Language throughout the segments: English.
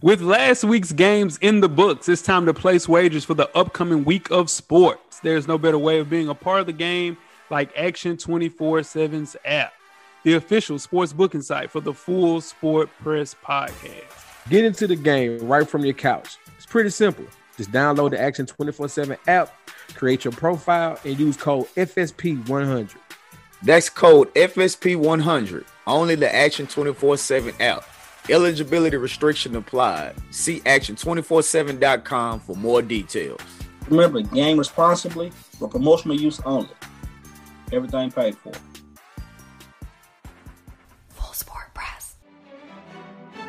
With last week's games in the books, it's time to place wagers for the upcoming week of sports. There's no better way of being a part of the game like Action 24-7's app, the official sports booking site for the Full Sport Press podcast. Get into the game right from your couch. It's pretty simple. Just download the Action 24-7 app, create your profile, and use code FSP100. That's code FSP100, only the Action 24-7 app. Eligibility restriction applied. See action247.com for more details. Remember, game responsibly for promotional use only. Everything paid for. Full Sport Press. Yo,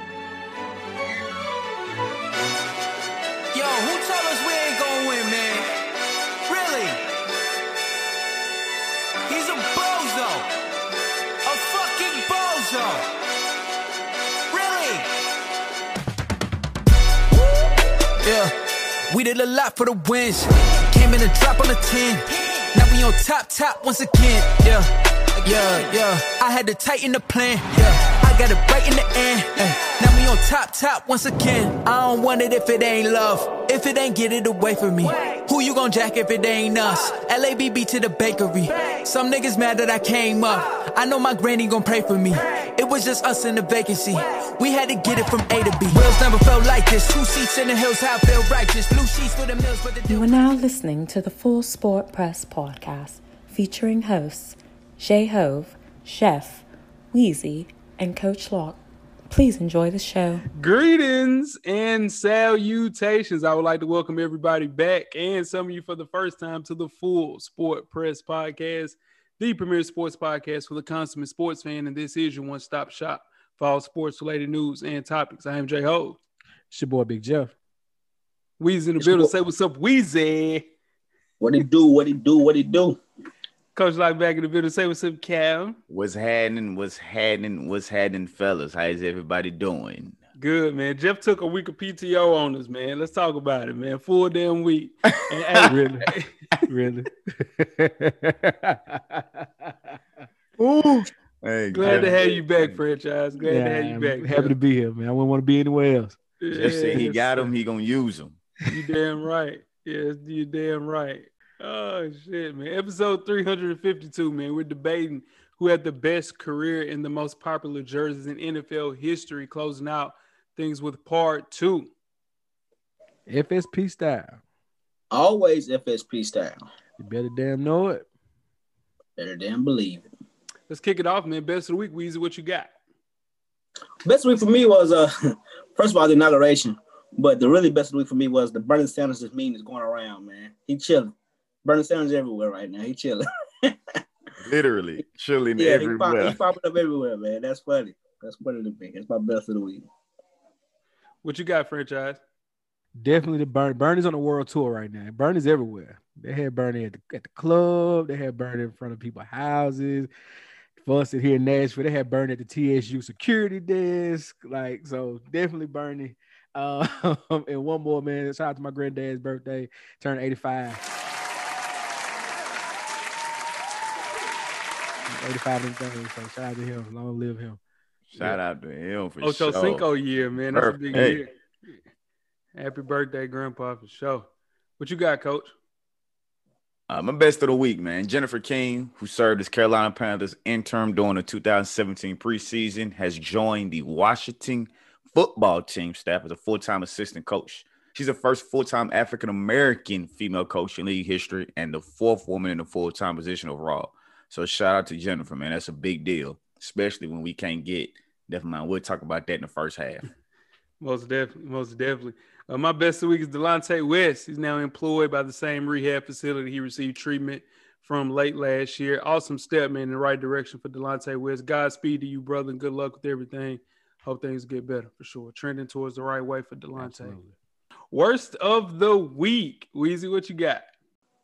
who tell us we ain't gonna win, man? Really? He's a bozo. A fucking bozo. Yeah, we did a lot for the wins. Came in a drop on the 10. Now we on top once again. Yeah. I had to tighten the plan. Yeah, I got it right in the end. Now we on top once again. I don't want it if it ain't love. If it ain't, get it away from me. Who you gon' jack if it ain't us? LABB to the bakery. Some niggas mad that I came up. I know my granny gon' pray for me. It was just us in the vacancy. We had to get it from A to B. Wheels never felt like this. Two seats in the hills, how I feel righteous. Blue sheets for the mills, but the... You are now listening to the Full Sport Press podcast, featuring hosts Jai Hov, Chef, Weezy, and Coach Locke. Please enjoy the show. Greetings and salutations. I would like to welcome everybody back, and some of you for the first time, to the Full Sport Press podcast, the premier sports podcast for the consummate sports fan, and this is your one-stop shop for all sports-related news and topics. I am Jai Hov. It's your boy, Big Jeff. Weezy in the building. Say what's up, Weezy. What it do? Coach Locke back in the building. Say what's up, Cal. What's happening, fellas? How is everybody doing? Good, man. Jeff took a week of PTO on us, man. Let's talk about it, man. Full damn week. Really? Ooh. Hey, glad to have you back, franchise. Glad to have you back. Happy to be here, man. I wouldn't want to be anywhere else. Yes. Jeff said he got him. He gonna use him. You damn right. Yes, you damn right. Oh, shit, man. Episode 352, man. We're debating who had the best career and the most popular jerseys in NFL history, closing out things with part two. FSP style. Always FSP style. You better damn know it. Better damn believe it. Let's kick it off, man. Best of the week, Weezy, what you got? Best of the week for me was, first of all, the inauguration. But the really best of the week for me was the Bernie Sanders meme is going around, man. He chilling. Bernie Sanders everywhere right now. He chilling. Literally chilling everywhere. He's popping up everywhere, man. That's funny. That's funny to me. That's my best of the week. What you got, franchise? Definitely the Bernie. Bernie's on the world tour right now. Bernie's everywhere. They had Bernie at the club. They had Bernie in front of people's houses. For us here in Nashville, they had Bernie at the TSU security desk. Like, so definitely Bernie. And one more, man. Shout out to my granddad's birthday. Turned 85. 85 and 30, so shout out to him. Long live him. Shout out to him for sure. Ocho Cinco year, man. That's a big year. Happy birthday, Grandpa, for sure. What you got, Coach? My best of the week, man. Jennifer King, who served as Carolina Panthers interim during the 2017 preseason, has joined the Washington football team staff as a full-time assistant coach. She's the first full-time African-American female coach in league history and the fourth woman in the full-time position overall. So shout out to Jennifer, man. That's a big deal, especially when we can't get. Never mind, we'll talk about that in the first half. Most definitely. My best of the week is Delonte West. He's now employed by the same rehab facility he received treatment from late last year. Awesome step, man, in the right direction for Delonte West. Godspeed to you, brother, and good luck with everything. Hope things get better for sure. Trending towards the right way for Delonte. Absolutely. Worst of the week. Weezy, what you got?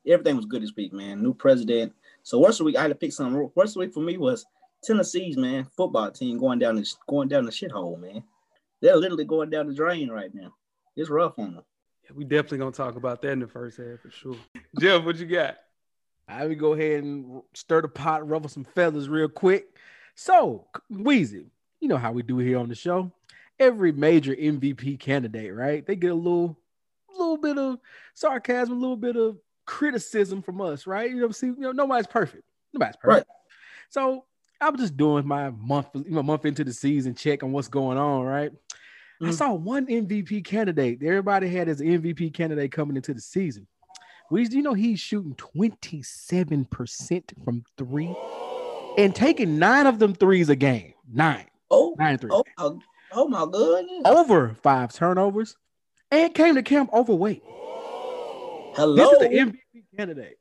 Everything was good this week, man. New president. So worst of the week, I had to pick something. Worst of the week for me was Tennessee's, man, football team going down the shithole, man. They're literally going down the drain right now. It's rough on them. Yeah, we definitely going to talk about that in the first half for sure. Jeff, what you got? I would go ahead and stir the pot, ruffle some feathers real quick. So, Weezy, you know how we do here on the show. every major MVP candidate, right? They get a little bit of sarcasm, a little bit of criticism from us, right? You know what I'm saying? You know, nobody's perfect. Nobody's perfect. Right. So I'm just doing my month into the season check on what's going on, right? I saw one MVP candidate. Everybody had his MVP candidate coming into the season. Weezy, you know, he's shooting 27% from three and taking 9 of them threes a game. 9. Oh, 9 threes. Oh my goodness. Over 5 turnovers and came to camp overweight. Hello. This is the MVP candidate.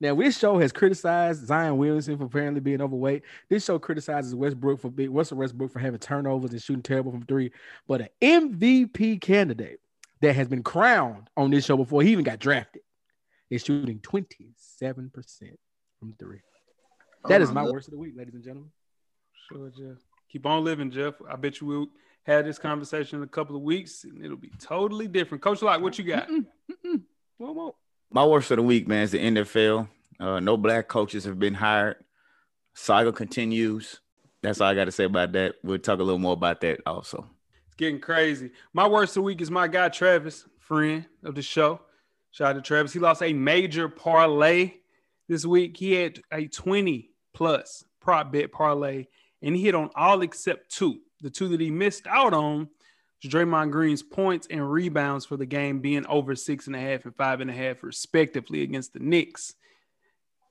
Now, this show has criticized Zion Williamson for apparently being overweight. This show criticizes Russell Westbrook for having turnovers and shooting terrible from three. But an MVP candidate that has been crowned on this show before he even got drafted is shooting 27% from three. That is my worst of the week, ladies and gentlemen. Sure, Jeff. Keep on living, Jeff. I bet you we'll have this conversation in a couple of weeks, and it'll be totally different. Coach Locke, what you got? Well, my worst of the week, man, is the NFL. No black coaches have been hired. Saga continues. That's all I got to say about that. We'll talk a little more about that also. It's getting crazy. My worst of the week is my guy, Travis, friend of the show. Shout out to Travis. He lost a major parlay this week. He had a 20-plus prop bet parlay, and he hit on all except 2. The 2 that he missed out on, Draymond Green's points and rebounds for the game being over 6.5 and 5.5 respectively against the Knicks.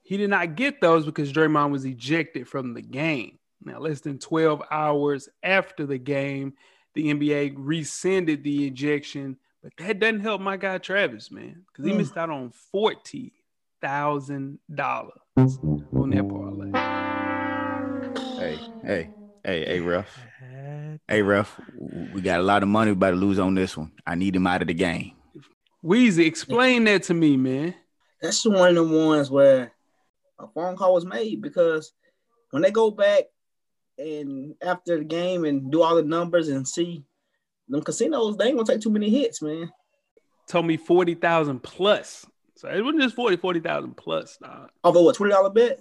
He did not get those because Draymond was ejected from the game. Now, less than 12 hours after the game, the NBA rescinded the ejection, but that doesn't help my guy Travis, man, because he missed out on $40,000 on that parlay. Hey, rough. Hey, ref, we got a lot of money. We about to lose on this one. I need him out of the game. Weezy, explain that to me, man. That's one of the ones where a phone call was made, because when they go back and after the game and do all the numbers and see them casinos, they ain't going to take too many hits, man. Told me 40,000 plus. So it wasn't just 40,000 plus. Nah. Off of what, $20 bet?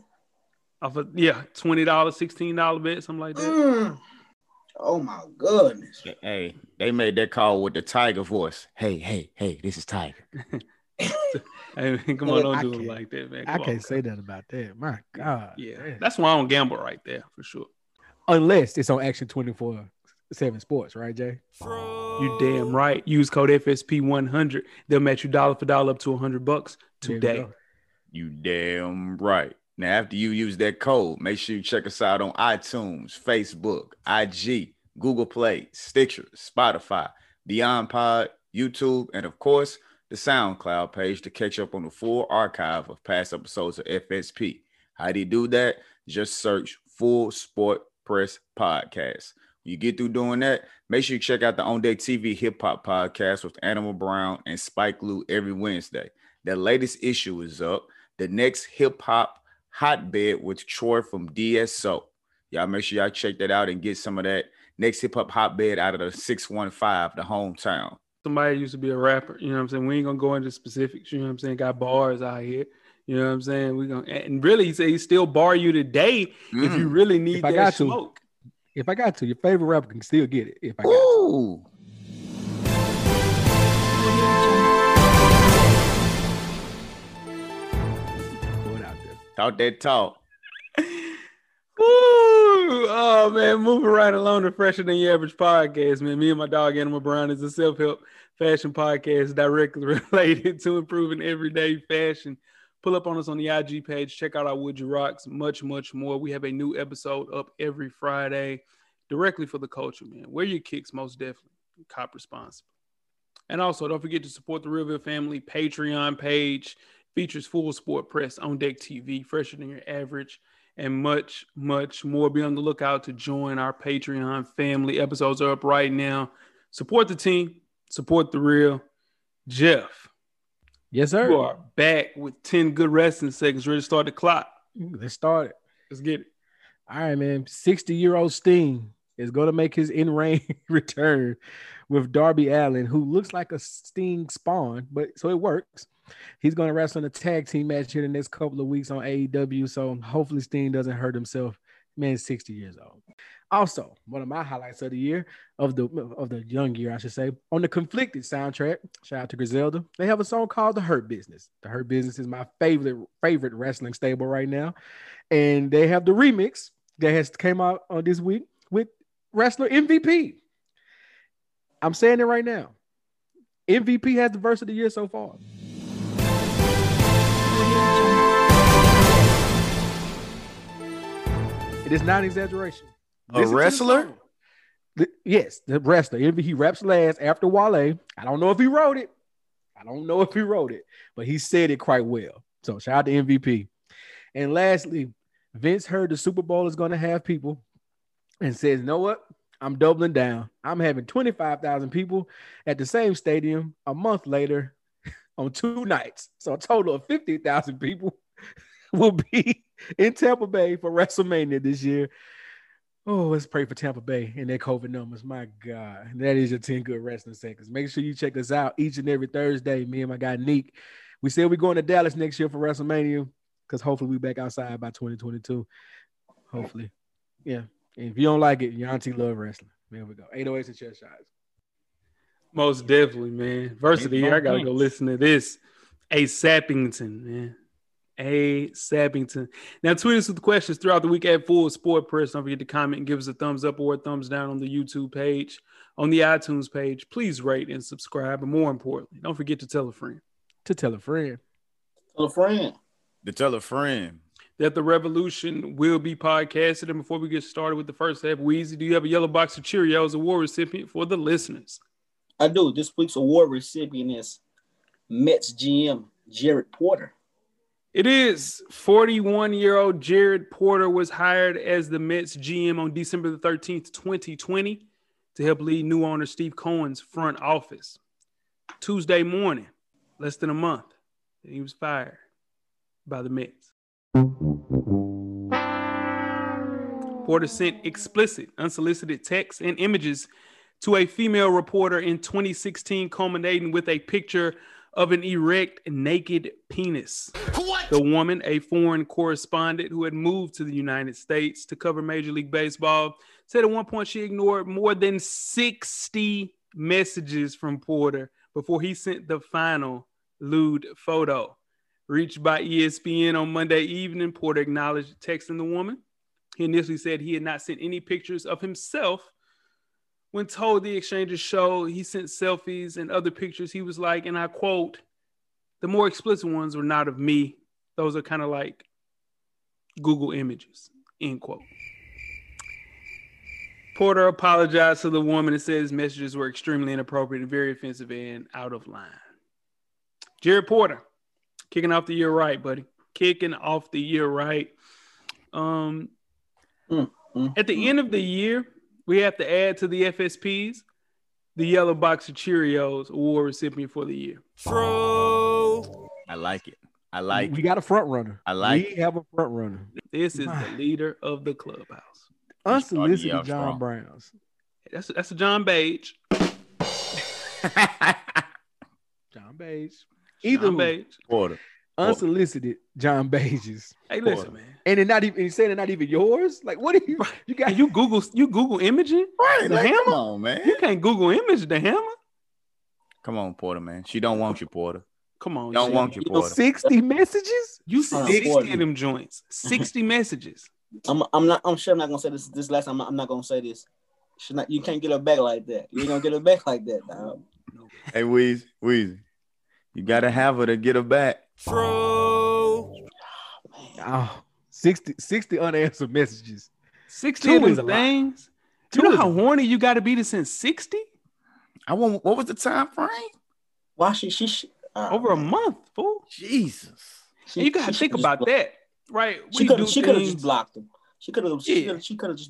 Yeah, $20, $16 bet, something like that. Oh, my goodness. Hey, they made that call with the Tiger voice. Hey, this is Tiger. Hey, man, come on, don't do it like that, man. I can't say that about that. My God. Yeah, man. That's why I don't gamble right there, for sure. Unless it's on Action 24-7 Sports, right, Jay? You damn right. Use code FSP100. They'll match you dollar for dollar up to $100 today. You damn right. Now, after you use that code, make sure you check us out on iTunes, Facebook, IG, Google Play, Stitcher, Spotify, Beyond Pod, YouTube, and, of course, the SoundCloud page to catch up on the full archive of past episodes of FSP. How do you do that? Just search Full Sport Press Podcast. When you get through doing that, make sure you check out the On Deck TV Hip Hop Podcast with Animal Brown and Spike Lee every Wednesday. The latest issue is up. The Next Hip Hop Hotbed with Troy from DSO. Y'all make sure y'all check that out and get some of that Next Hip Hop Hotbed out of the 615, the hometown. Somebody used to be a rapper, you know what I'm saying? We ain't gonna go into specifics, you know what I'm saying? Got bars out here, you know what I'm saying? We gonna, and really he said he still bar you today if you really need that smoke. If I got to, your favorite rapper can still get it. If I got to. Talk that talk. Oh, man, moving right along to Fresher Than Your Average Podcast, man. Me and my dog, Animal Brown, is a self-help fashion podcast directly related to improving everyday fashion. Pull up on us on the IG page. Check out our Would You Rocks, much, much more. We have a new episode up every Friday directly for the culture, man. Wear your kicks, most definitely. Cop responsibly. And also, don't forget to support the Realville Family Patreon page. Features Full Sport Press, On Deck TV, Fresher Than Your Average, and much, much more. Be on the lookout to join our Patreon family. Episodes are up right now. Support the team. Support the real. Jeff. Yes, sir. You are back with 10 good wrestling seconds. Ready to start the clock. Let's start it. Let's get it. All right, man. 60-year-old Sting is going to make his in-ring return with Darby Allin, who looks like a Sting spawn, but so it works. He's going to wrestle in a tag team match here in the next couple of weeks on AEW, so hopefully Sting doesn't hurt himself man's 60 years old. Also, one of my highlights of the year, of the young year, I should say, on the Conflicted soundtrack, shout out to Griselda, they have a song called The Hurt Business. The Hurt Business is my favorite wrestling stable right now. And they have the remix that has came out this week with wrestler MVP. I'm saying it right now. MVP has the verse of the year so far. It is not an exaggeration. A wrestler? Yes, the wrestler. He raps last after Wale. I don't know if he wrote it. But he said it quite well. So shout out to MVP. And lastly, Vince heard the Super Bowl is going to have people and says, you know what? I'm doubling down. I'm having 25,000 people at the same stadium a month later on two nights. So a total of 50,000 people will be in Tampa Bay for WrestleMania this year. Oh, let's pray for Tampa Bay and their COVID numbers. My God, that is your 10 good wrestling seconds. Make sure you check us out each and every Thursday. Me and my guy, Neek. We said we're going to Dallas next year for WrestleMania because hopefully we're back outside by 2022. Hopefully. Yeah. And if you don't like it, your auntie love wrestling. There we go. 808s and chest shots. Most definitely, man. Verse of the year, I got to go listen to this. Ace Sappington, man. Now, tweet us with questions throughout the week at Full Sport Press. Don't forget to comment and give us a thumbs up or a thumbs down on the YouTube page, on the iTunes page. Please rate and subscribe. And more importantly, don't forget to tell a friend. That the revolution will be podcasted. And before we get started with the first half, Weezy, do you have a yellow box of Cheerios award recipient for the listeners? I do. This week's award recipient is Mets GM Jared Porter. It is 41-year-old Jared Porter was hired as the Mets GM on December the 13th, 2020 to help lead new owner Steve Cohen's front office. Tuesday morning, less than a month, he was fired by the Mets. Porter sent explicit, unsolicited texts and images to a female reporter in 2016, culminating with a picture of an erect, naked penis. What? The woman, a foreign correspondent who had moved to the United States to cover Major League Baseball, said at one point she ignored more than 60 messages from Porter before he sent the final lewd photo. Reached by ESPN on Monday evening, Porter acknowledged texting the woman. He initially said he had not sent any pictures of himself. When told the exchanges show, he sent selfies and other pictures. He was like, and I quote, the more explicit ones were not of me. Those are kind of like Google images, end quote. Porter apologized to the woman and said his messages were extremely inappropriate and very offensive and out of line. Jared Porter, kicking off the year right, buddy. At the end of the year, we have to add to the FSPs the yellow box of Cheerios award recipient for the year. True. I like it. We got a front runner. We have a front runner. This is the leader of the clubhouse. Unsolicited John Browns. That's a John Bage. Porter. Unsolicited John Bages. Hey, listen, man. And they're not even saying they're not even yours. Like, what are you? You got you Google imaging, right? The hammer, come on, man. You can't Google image the hammer. Come on, Porter, man. She don't want you, Porter. Come on, don't want you, Porter. 60 messages. You 60 of them joints. 60 messages. I'm sure I'm not gonna say this. This last time, I'm not gonna say this. You can't get her back like that. You ain't gonna get her back like that, dog. Hey, Weezy. You got to have her to get her back. True. Oh, 60 unanswered messages. 60 of them things? You know how horny you got to be to send 60? What was the time frame? Why she over a month, fool. Jesus. You got to think about that, right? She could have just blocked him. She could have just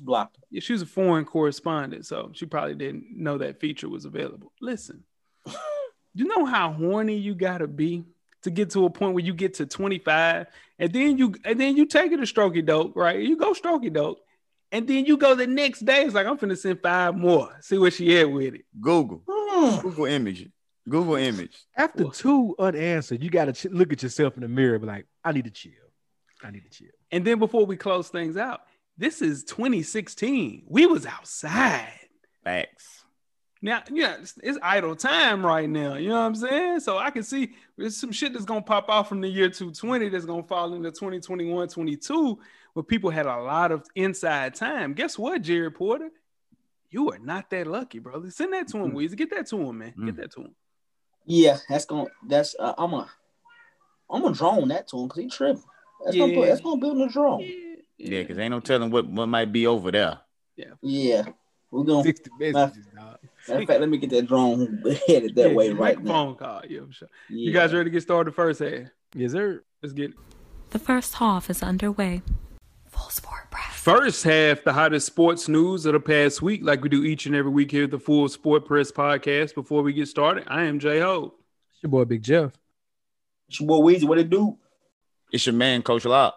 blocked him. Yeah, she was a foreign correspondent, so she probably didn't know that feature was available. Listen. You know how horny you gotta be to get to a point where you get to 25, and then you take it a strokey dope, right? You go strokey dope, and then you go the next day. It's like I'm finna send 5 more. See where she at with it. Google image. After 2 unanswered, you gotta look at yourself in the mirror, and be like, I need to chill. And then before we close things out, This is 2016. We was outside. Facts. Now, yeah, it's idle time right now. You know what I'm saying? So I can see there's some shit that's going to pop off from the year 2020 that's going to fall into 2021, 22, where people had a lot of inside time. Guess what, Jared Porter? You are not that lucky, brother. Send that to him, Weezy. Get that to him, man. Get that to him. Yeah, that's going to – that's I'm going to draw on that to him because he tripping. That's going to build a draw. Yeah, because ain't no telling what might be over there. Yeah. We're going to 60 messages, dog. In fact, let me get that drone headed that way right now. Phone call, yeah, I'm sure. Yeah. You guys ready to get started? First half. Yes, sir. Let's get it. The first half is underway. Full Sport Press. First half, the hottest sports news of the past week, like we do each and every week here at the Full Sport Press podcast. Before we get started, I am Jai Hov. It's your boy Big Jeff. It's your boy Weezy. What it do? It's your man Coach Locke.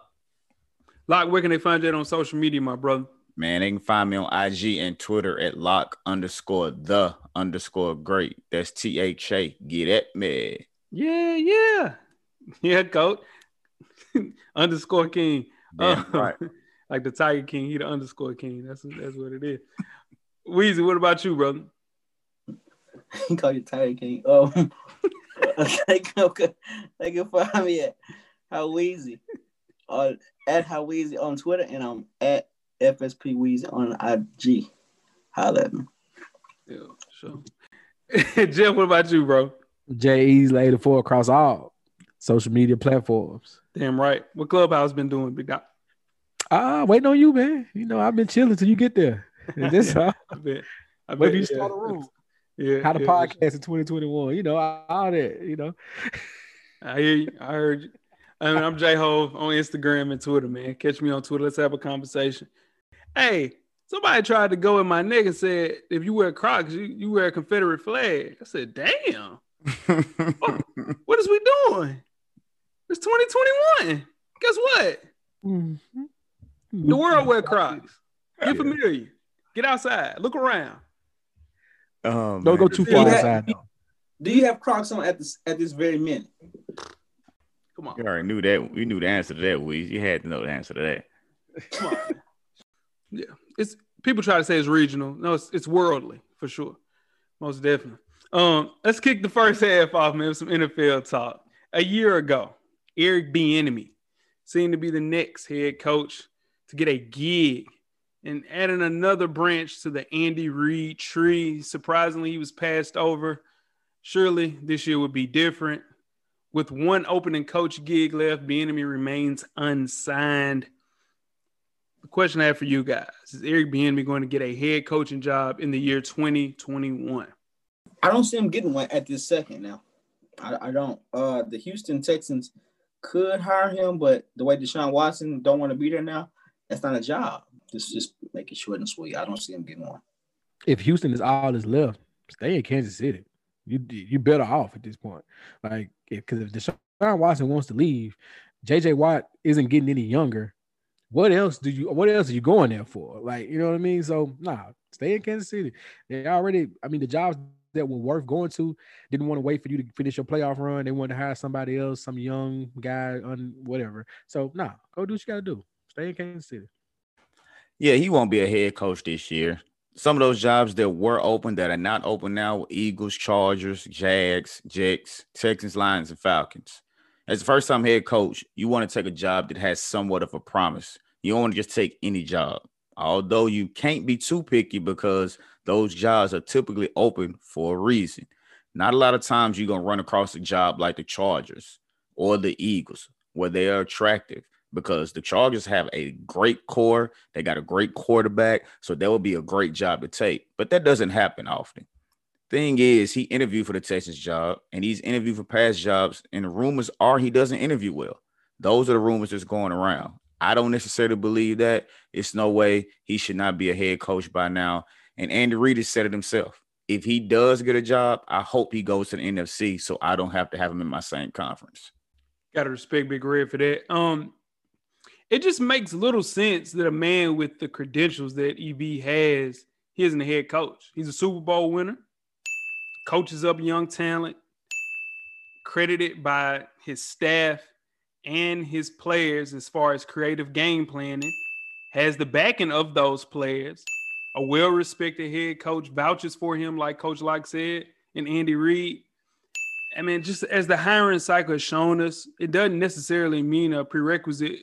Locke, where can they find that on social media, my brother? Man, they can find me on IG and Twitter at Locke_the_great. That's THA. Get at me. Yeah, coach. _king. Yeah, right. Like the Tiger King, he the _king. That's what it is. Weezy, what about you, brother? You call you Tiger King. They can find me at Weezy. At Weezy on Twitter, and I'm at FSP Weezy on IG. Holla at me. Yeah, sure. Jeff, what about you, bro? J.E.'s later for across all social media platforms. Damn right. What Clubhouse been doing, Big Doc? Waiting on you, man. You know, I've been chilling till you get there. I bet you start the room. Yeah. How the podcast in 2021. You know, all that, you know. I hear you. I heard you. I mean, I'm Jai Hov on Instagram and Twitter, man. Catch me on Twitter. Let's have a conversation. Hey, somebody tried to go at my neck and said, if you wear Crocs, you wear a Confederate flag. I said, damn. What is we doing? It's 2021. Guess what? Mm-hmm. The world wear Crocs. Get familiar. Get outside. Look around. Don't go too far outside. Do you have Crocs on at this very minute? Come on. You already knew that. You knew the answer to that, Weez. You had to know the answer to that. Come on. Yeah. It's people try to say it's regional. No, it's worldly for sure. Most definitely. Let's kick the first half off, man, with some NFL talk. A year ago, Eric Bieniemy seemed to be the next head coach to get a gig and adding another branch to the Andy Reid tree. Surprisingly, he was passed over. Surely this year would be different. With one opening coach gig left, Bieniemy remains unsigned. The question I have for you guys, is Eric Bieniemy going to get a head coaching job in the year 2021? I don't see him getting one at this second now. I don't. The Houston Texans could hire him, but the way Deshaun Watson don't want to be there now, that's not a job. Just make it short and sweet. I don't see him getting one. If Houston is all that's left, stay in Kansas City. You better off at this point. Like, because if Deshaun Watson wants to leave, J.J. Watt isn't getting any younger. What else are you going there for? Like, you know what I mean? So, nah, stay in Kansas City. The jobs that were worth going to didn't want to wait for you to finish your playoff run. They wanted to hire somebody else, some young guy, whatever. So, nah, go do what you got to do. Stay in Kansas City. Yeah, he won't be a head coach this year. Some of those jobs that were open that are not open now, Eagles, Chargers, Jags, Jets, Texans, Lions, and Falcons. As a first-time head coach, you want to take a job that has somewhat of a promise. You don't want to just take any job, although you can't be too picky because those jobs are typically open for a reason. Not a lot of times you're going to run across a job like the Chargers or the Eagles where they are attractive. Because the Chargers have a great core. They got a great quarterback. So that would be a great job to take. But that doesn't happen often. Thing is, he interviewed for the Texans job, and he's interviewed for past jobs, and the rumors are he doesn't interview well. Those are the rumors that's going around. I don't necessarily believe that. It's no way he should not be a head coach by now. And Andy Reid has said it himself. If he does get a job, I hope he goes to the NFC so I don't have to have him in my same conference. Got to respect Big Red for that. It just makes little sense that a man with the credentials that EB has, he isn't a head coach. He's a Super Bowl winner, coaches up young talent, credited by his staff and his players as far as creative game planning, has the backing of those players. A well-respected head coach vouches for him, like Coach Locke said, and Andy Reid. I mean, just as the hiring cycle has shown us, it doesn't necessarily mean a prerequisite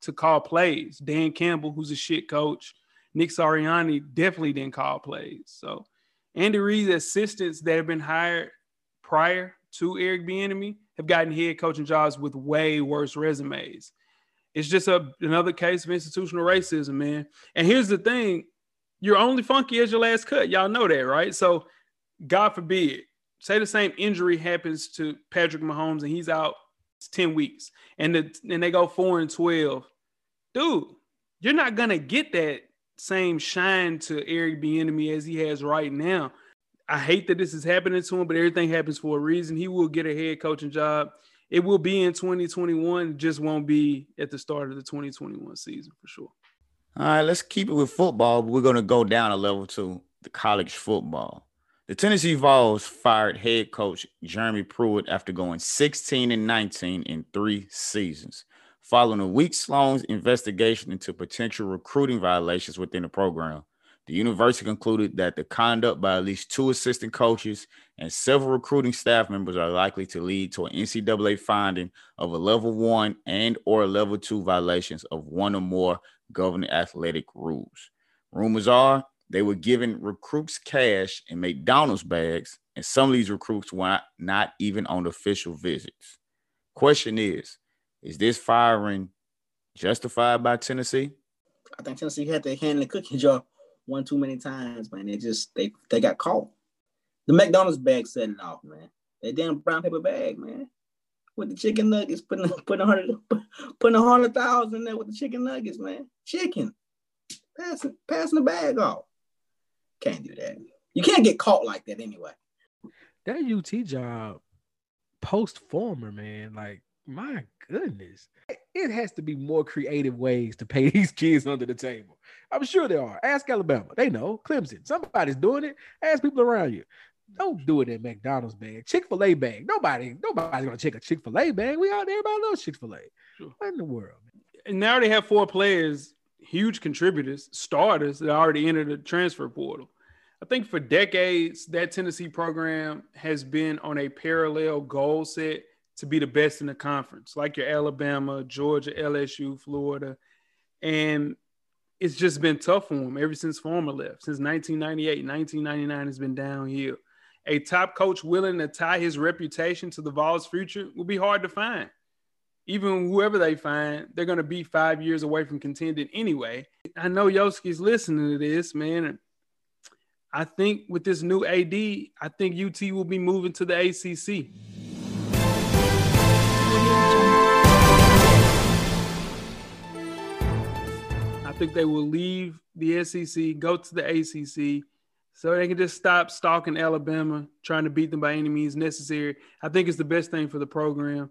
to call plays. Dan Campbell, who's a shit coach, Nick Sirianni definitely didn't call plays. So Andy Reid's assistants that have been hired prior to Eric Bieniemy have gotten head coaching jobs with way worse resumes. It's just another case of institutional racism, man. And here's the thing. You're only funky as your last cut. Y'all know that, right? So God forbid, say the same injury happens to Patrick Mahomes and he's out 10 weeks and they go 4-12. Dude, you're not going to get that same shine to Eric Bieniemy as he has right now. I hate that this is happening to him, but everything happens for a reason. He will get a head coaching job. It will be in 2021. It just won't be at the start of the 2021 season for sure. All right, let's keep it with football. We're going to go down a level to the college football. The Tennessee Vols fired head coach Jeremy Pruitt after going 16-19 in 3 seasons, following a weeks-long investigation into potential recruiting violations within the program. The university concluded that the conduct by at least 2 assistant coaches and several recruiting staff members are likely to lead to an NCAA finding of a level 1 and/or level 2 violations of one or more governing athletic rules. Rumors are they were giving recruits cash in McDonald's bags, and some of these recruits were not even on official visits. Question is this firing justified by Tennessee? I think Tennessee had their hand in the cookie jar one too many times, man. They got caught. The McDonald's bag set it off, man. That damn brown paper bag, man. With the chicken nuggets, putting 100,000 in there with the chicken nuggets, man. Chicken. Passing the bag off. Can't do that. You can't get caught like that anyway. That UT job post-former, man, like, my goodness. It has to be more creative ways to pay these kids under the table. I'm sure there are. Ask Alabama. They know. Clemson. Somebody's doing it. Ask people around you. Don't do it in McDonald's bag. Chick-fil-A bag. Nobody's going to check a Chick-fil-A bag. Everybody loves Chick-fil-A. Sure. What in the world, man? And now they have 4 players. Huge contributors, starters that already entered the transfer portal. I think for decades, that Tennessee program has been on a parallel goal set to be the best in the conference, like your Alabama, Georgia, LSU, Florida. And it's just been tough for them ever since Former left. Since 1998, 1999 has been downhill. A top coach willing to tie his reputation to the Vols' future will be hard to find. Even whoever they find, they're going to be 5 years away from contending anyway. I know Yoski's listening to this, man. I think with this new AD, I think UT will be moving to the ACC. I think they will leave the SEC, go to the ACC, so they can just stop stalking Alabama, trying to beat them by any means necessary. I think it's the best thing for the program.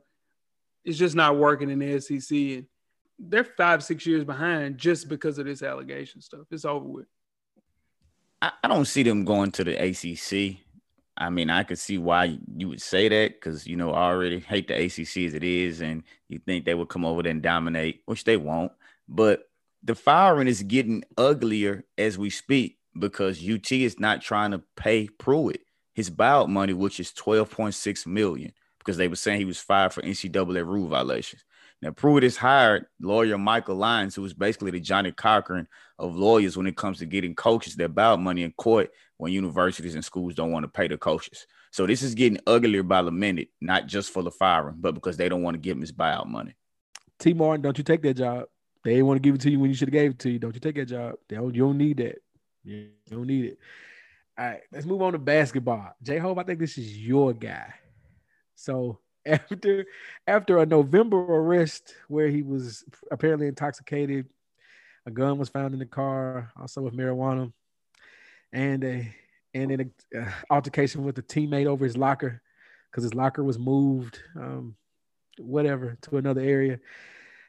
It's just not working in the SEC. And they're 5-6 years behind just because of this allegation stuff. It's over with. I don't see them going to the ACC. I mean, I could see why you would say that because, I already hate the ACC as it is, and you think they would come over there and dominate, which they won't. But the firing is getting uglier as we speak because UT is not trying to pay Pruitt his buyout money, which is $12.6 million. Because they were saying he was fired for NCAA rule violations. Now, Pruitt has hired lawyer Michael Lyons, who is basically the Johnny Cochran of lawyers when it comes to getting coaches their buyout money in court when universities and schools don't want to pay the coaches. So this is getting uglier by the minute, not just for the firing, but because they don't want to give him his buyout money. T. Martin, don't you take that job. They didn't want to give it to you when you should have gave it to you. Don't you take that job. You don't need that. You don't need it. All right, let's move on to basketball. J. Hov, I think this is your guy. So after a November arrest where he was apparently intoxicated, a gun was found in the car, also with marijuana, and an altercation with a teammate over his locker because his locker was moved, to another area.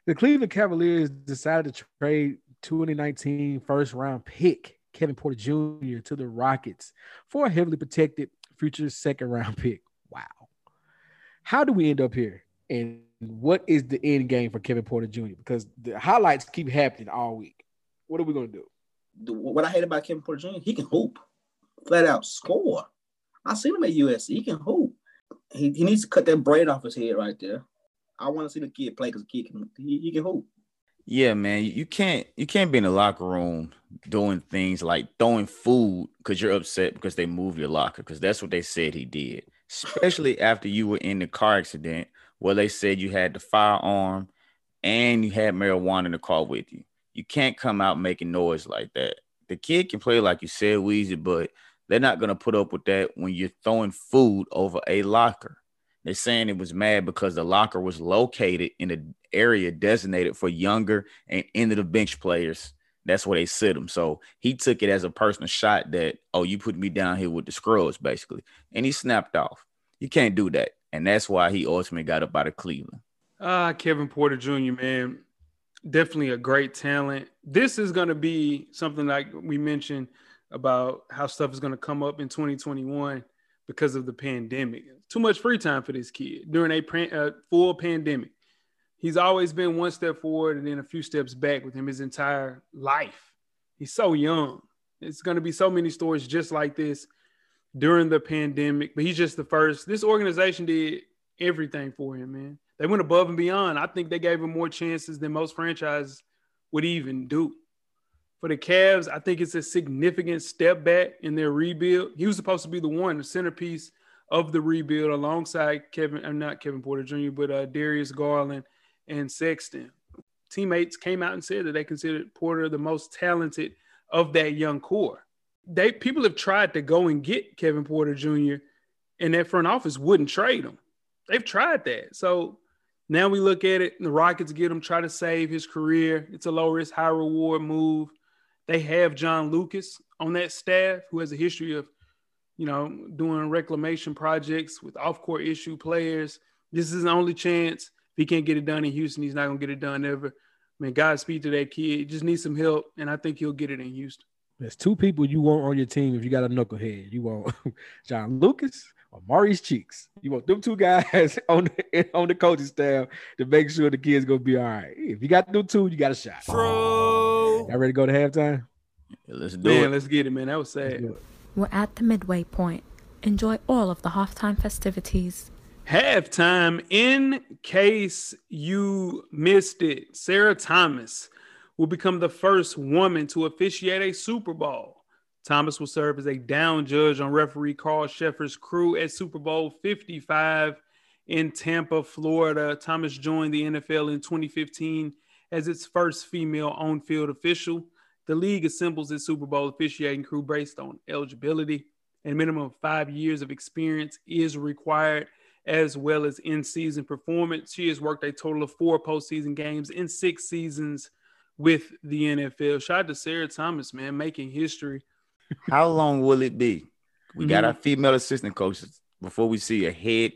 The Cleveland Cavaliers decided to trade 2019 first-round pick Kevin Porter Jr. to the Rockets for a heavily protected future second-round pick. Wow. How do we end up here? And what is the end game for Kevin Porter Jr.? Because the highlights keep happening all week. What are we going to do? What I hate about Kevin Porter Jr., he can hoop, flat out score. I seen him at USC. He can hoop. He needs to cut that braid off his head right there. I want to see the kid play because the kid can he can hoop. Yeah, man, you can't be in the locker room doing things like throwing food because you're upset because they moved your locker, because that's what they said he did, especially after you were in the car accident where they said you had the firearm and you had marijuana in the car with you. You can't come out making noise like that. The kid can play like you said, Weezy, but they're not going to put up with that when you're throwing food over a locker. They're saying it was mad because the locker was located in an area designated for younger and end-of-the-bench players. That's where they sit him. So he took it as a personal shot that, oh, you put me down here with the scrubs, basically. And he snapped off. You can't do that. And that's why he ultimately got up out of Cleveland. Kevin Porter Jr., man, definitely a great talent. This is going to be something like we mentioned about how stuff is going to come up in 2021 because of the pandemic. Too much free time for this kid during a full pandemic. He's always been one step forward and then a few steps back with him his entire life. He's so young. It's going to be so many stories just like this during the pandemic, but he's just the first. This organization did everything for him, man. They went above and beyond. I think they gave him more chances than most franchises would even do. For the Cavs, I think it's a significant step back in their rebuild. He was supposed to be the centerpiece of the rebuild alongside Darius Garland and Sexton. Teammates came out and said that they considered Porter the most talented of that young core. People have tried to go and get Kevin Porter Jr., and that front office wouldn't trade him. They've tried that. So now we look at it, and the Rockets get him, try to save his career. It's a low-risk, high-reward move. They have John Lucas on that staff, who has a history of, doing reclamation projects with off-court issue players. This is his only chance. If he can't get it done in Houston, he's not going to get it done ever. Man, Godspeed to that kid. He just needs some help, and I think he'll get it in Houston. There's two people you want on your team if you got a knucklehead. You want John Lucas or Maurice Cheeks. You want them two guys on the coaching staff to make sure the kid's going to be all right. If you got them two, you got a shot. Bro. Y'all ready to go to halftime? Yeah, let's do it. Let's get it, man. That was sad. We're at the midway point. Enjoy all of the halftime festivities. Halftime, in case you missed it, Sarah Thomas will become the first woman to officiate a Super Bowl. Thomas will serve as a down judge on referee Carl Sheffer's crew at Super Bowl 55 in Tampa, Florida. Thomas joined the NFL in 2015 as its first female on-field official. The league assembles its Super Bowl officiating crew based on eligibility, and minimum of 5 years of experience is required, as well as in-season performance. She has worked a total of 4 postseason games in 6 seasons with the NFL. Shout out to Sarah Thomas, man, making history. How long will it be? We got our female assistant coaches before we see a head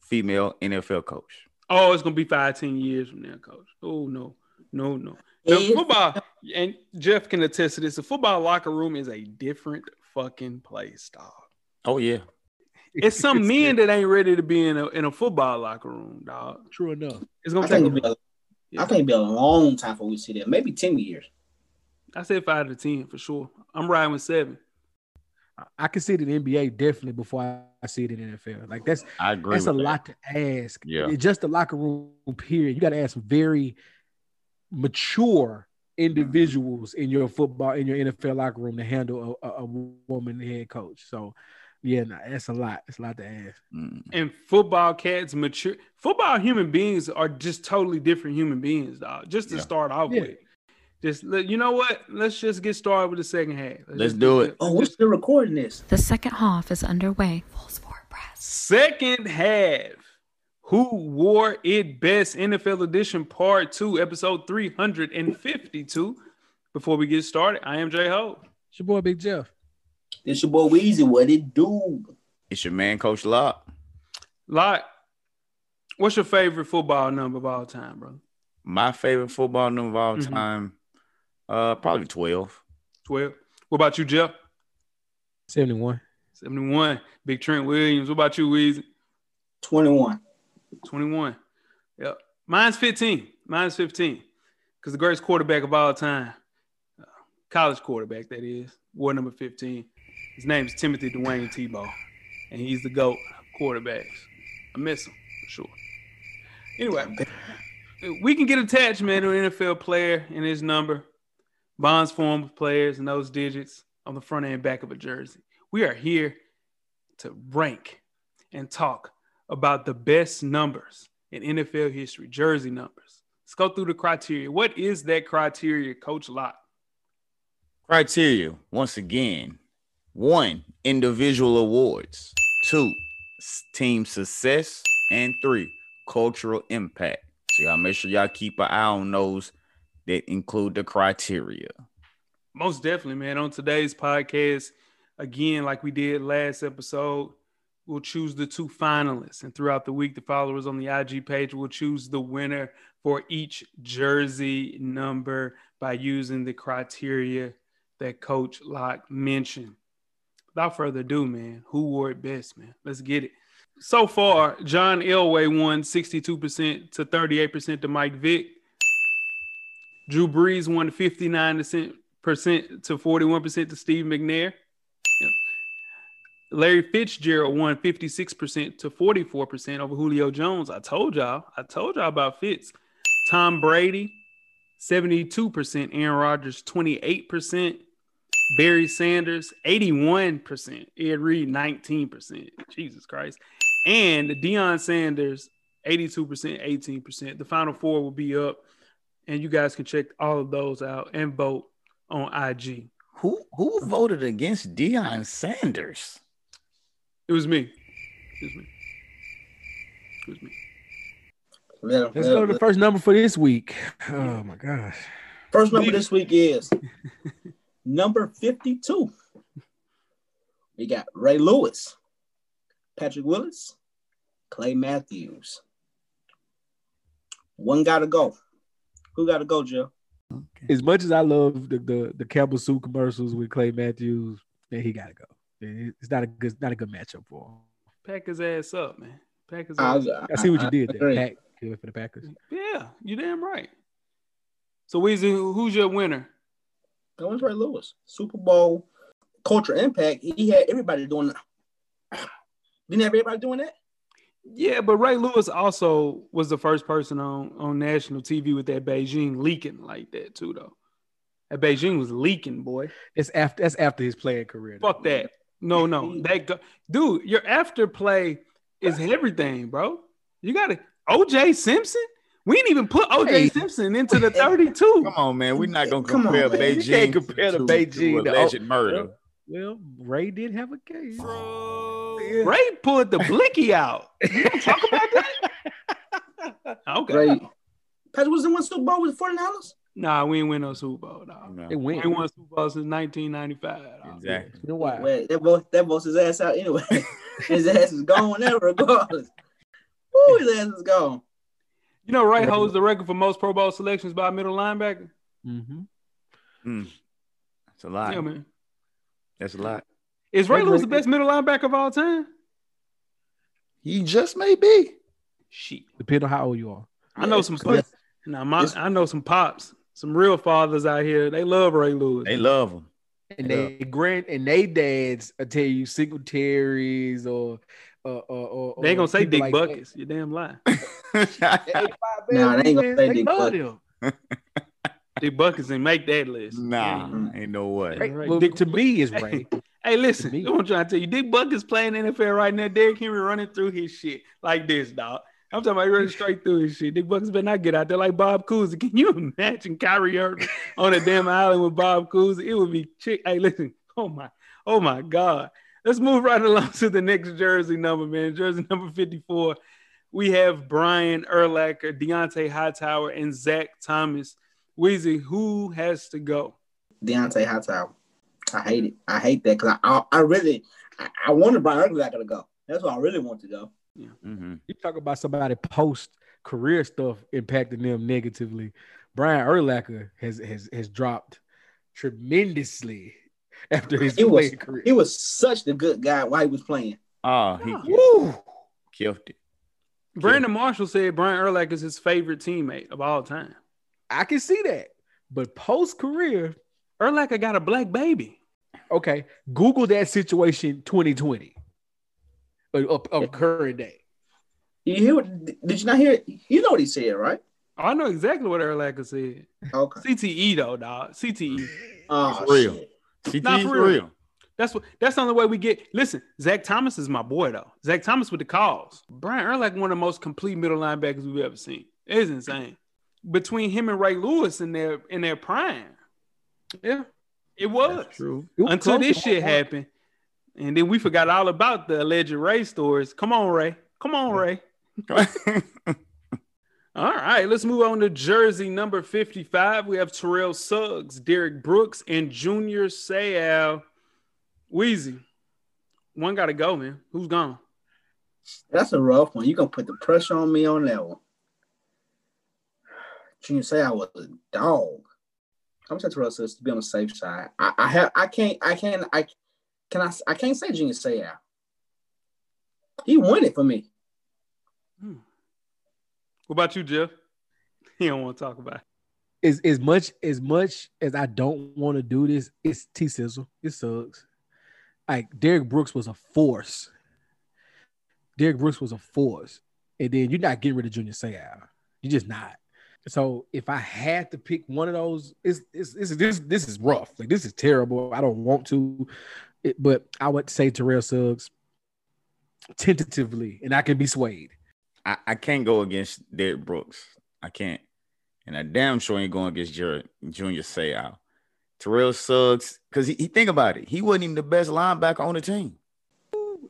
female NFL coach. Oh, it's going to be 5-10 years from now, coach. Oh, no. The football, and Jeff can attest to this, the football locker room is a different fucking place, dog. Oh, yeah. It's some men that ain't ready to be in a football locker room, dog. True enough. It's going to take I think it'll be a long time before we see that. Maybe 10 years. I said 5 to 10 for sure. I'm riding with 7. I can see it in the NBA definitely before I see it in the NFL. Like, that's a lot to ask. Yeah. It's just the locker room period. You got to ask some very mature individuals in your NFL locker room to handle a woman head coach. So, yeah, that's a lot. It's a lot to ask. And football cats mature. Football human beings are just totally different human beings, dog. Just to start off with. Just, you know what? Let's just get started with the second half. Let's do it. Oh, we're still recording this. The second half is underway. Full Sport Press. Second half. Who Wore It Best? NFL Edition Part 2, Episode 352. Before we get started, I am Jai Hov. It's your boy, Big Jeff. It's your boy, Weezy. What it do? It's your man, Coach Locke. Locke, what's your favorite football number of all time, bro? My favorite football number of all time, probably 12. 12. What about you, Jeff? 71. 71. Big Trent Williams. What about you, Weezy? 21. 21. Yep. Mine's 15. Because the greatest quarterback of all time, college quarterback, that is, war number 15. His name is Timothy Dwayne Tebow, and he's the GOAT quarterbacks. I miss him, for sure. Anyway, we can get attached, man, to an NFL player and his number, bonds formed with players and those digits on the front and back of a jersey. We are here to rank and talk about the best numbers in NFL history, jersey numbers. Let's go through the criteria. What is that criteria, Coach Locke? Criteria, once again, 1, individual awards, 2, team success, and 3, cultural impact. So y'all make sure y'all keep an eye on those that include the criteria. Most definitely, man. On today's podcast, again, like we did last episode, we'll choose the 2 finalists. And throughout the week, the followers on the IG page will choose the winner for each jersey number by using the criteria that Coach Locke mentioned. Without further ado, man, who wore it best, man? Let's get it. So far, John Elway won 62% to 38% to Mike Vick. Drew Brees won 59% to 41% to Steve McNair. Larry Fitzgerald won 56% to 44% over Julio Jones. I told y'all about Fitz. Tom Brady, 72%. Aaron Rodgers, 28%. Barry Sanders, 81%. Ed Reed, 19%. Jesus Christ. And Deion Sanders, 82%, 18%. The final 4 will be up, and you guys can check all of those out and vote on IG. Who voted against Deion Sanders? It was me. Let's go to the first number for this week. Oh, my gosh. First number this week is number 52. We got Ray Lewis, Patrick Willis, Clay Matthews. One got to go. Who got to go, Joe? Okay. As much as I love the Campbell Soup commercials with Clay Matthews, man, he got to go. It's not a good matchup for him. Pack his ass up, man. Pack his ass up. I see what you did there. Pack for the Packers. Yeah, you're damn right. So, Weezy, who's your winner? That was Ray Lewis. Super Bowl, culture impact. He had everybody doing that. Didn't have everybody doing that? Yeah, but Ray Lewis also was the first person on national TV with that Beijing leaking like that too, though. That Beijing was leaking, boy. That's after his playing career. Fuck though. That. No. Dude, your after play is everything, bro. You got to – O.J. Simpson? We didn't even put O.J. Simpson into the 32. Come on, man. We're not going to compare Beijing. You can't compare to Beijing to alleged murder. Well, Ray did have a case. Bro. Yeah. Ray pulled the blicky out. You don't talk about that? Okay. Ray. Patrick was in one Super Bowl with the 49ers? Nah, we ain't win no Super Bowl, dog. No. We ain't won Super Bowl since 1995. Dog. Exactly. You know why? Well, that votes his ass out anyway. His ass is gone now, regardless. Ooh, his ass is gone. You know, Ray holds the record for most Pro Bowl selections by a middle linebacker. Mm-hmm. That's a lot. Yeah, man. That's a lot. Is Ray Lewis the best middle linebacker of all time? He just may be. Shit. Depending on how old you are. I know some. Now, I know some pops. Some real fathers out here, they love Ray Lewis. They love him. And they grant and they dads I tell you Singletaries or they ain't gonna say Dick like Buckets. You damn lie. They ain't gonna say Dick Buckets. Dick Buckets didn't make that list. Nah, ain't no way. Well, Dick to me is Ray. Hey, listen, I'm trying to tell you, Dick Buckets playing NFL right now. Derrick Henry running through his shit like this, dog. I'm talking about he running straight through his shit. Dick Buckets better not get out there like Bob Cousy. Can you imagine Kyrie Irving on a damn island with Bob Cousy? It would be chick. Hey, listen. Oh my God. Let's move right along to the next jersey number, man. Jersey number 54. We have Brian Urlacher, Deontay Hightower, and Zach Thomas. Weezy, who has to go? Deontay Hightower. I hate it. I hate that because I really wanted Brian Urlacher to go. That's what I really want to go. Yeah. Mm-hmm. You talk about somebody post-career stuff impacting them negatively. Brian Urlacher has dropped tremendously after his playing career. He was such the good guy while he was playing. Oh, he killed it. Brandon Marshall said Brian Urlacher is his favorite teammate of all time. I can see that. But post-career, Urlacher got a black baby. Okay, Google that situation 2020 of current day. You hear what, did you not hear it? You know what he said, right? I know exactly what Urlacher said. Okay. CTE though, dog. CTE. Oh, real. Shit. CTE's not for real. Real. That's the only way we get. Listen, Zach Thomas is my boy though. Zach Thomas with the calls. Brian Urlacher, one of the most complete middle linebackers we've ever seen. It's insane. Between him and Ray Lewis in their prime. Yeah. It was. True. Until this shit happened. And then we forgot all about the alleged Ray stories. Come on, Ray. All right, let's move on to jersey number 55. We have Terrell Suggs, Derek Brooks, and Junior Seau. Weezy, one got to go, man. Who's gone? That's a rough one. You're going to put the pressure on me on that one. Junior Seau was a dog. I'm going to Terrell Suggs to be on the safe side. I can't say Junior Seau. He won it for me. What about you, Jeff? He don't want to talk about it. As much as I don't want to do this, it's T-Sizzle. It sucks. Like, Derek Brooks was a force. And then you're not getting rid of Junior Seau. You're just not. So if I had to pick one of those, this is rough. Like, this is terrible. I don't want to. But I would say Terrell Suggs tentatively, and I can be swayed. I can't go against Derrick Brooks. I can't. And I damn sure ain't going against Junior Seau. Terrell Suggs, because he think about it. He wasn't even the best linebacker on the team.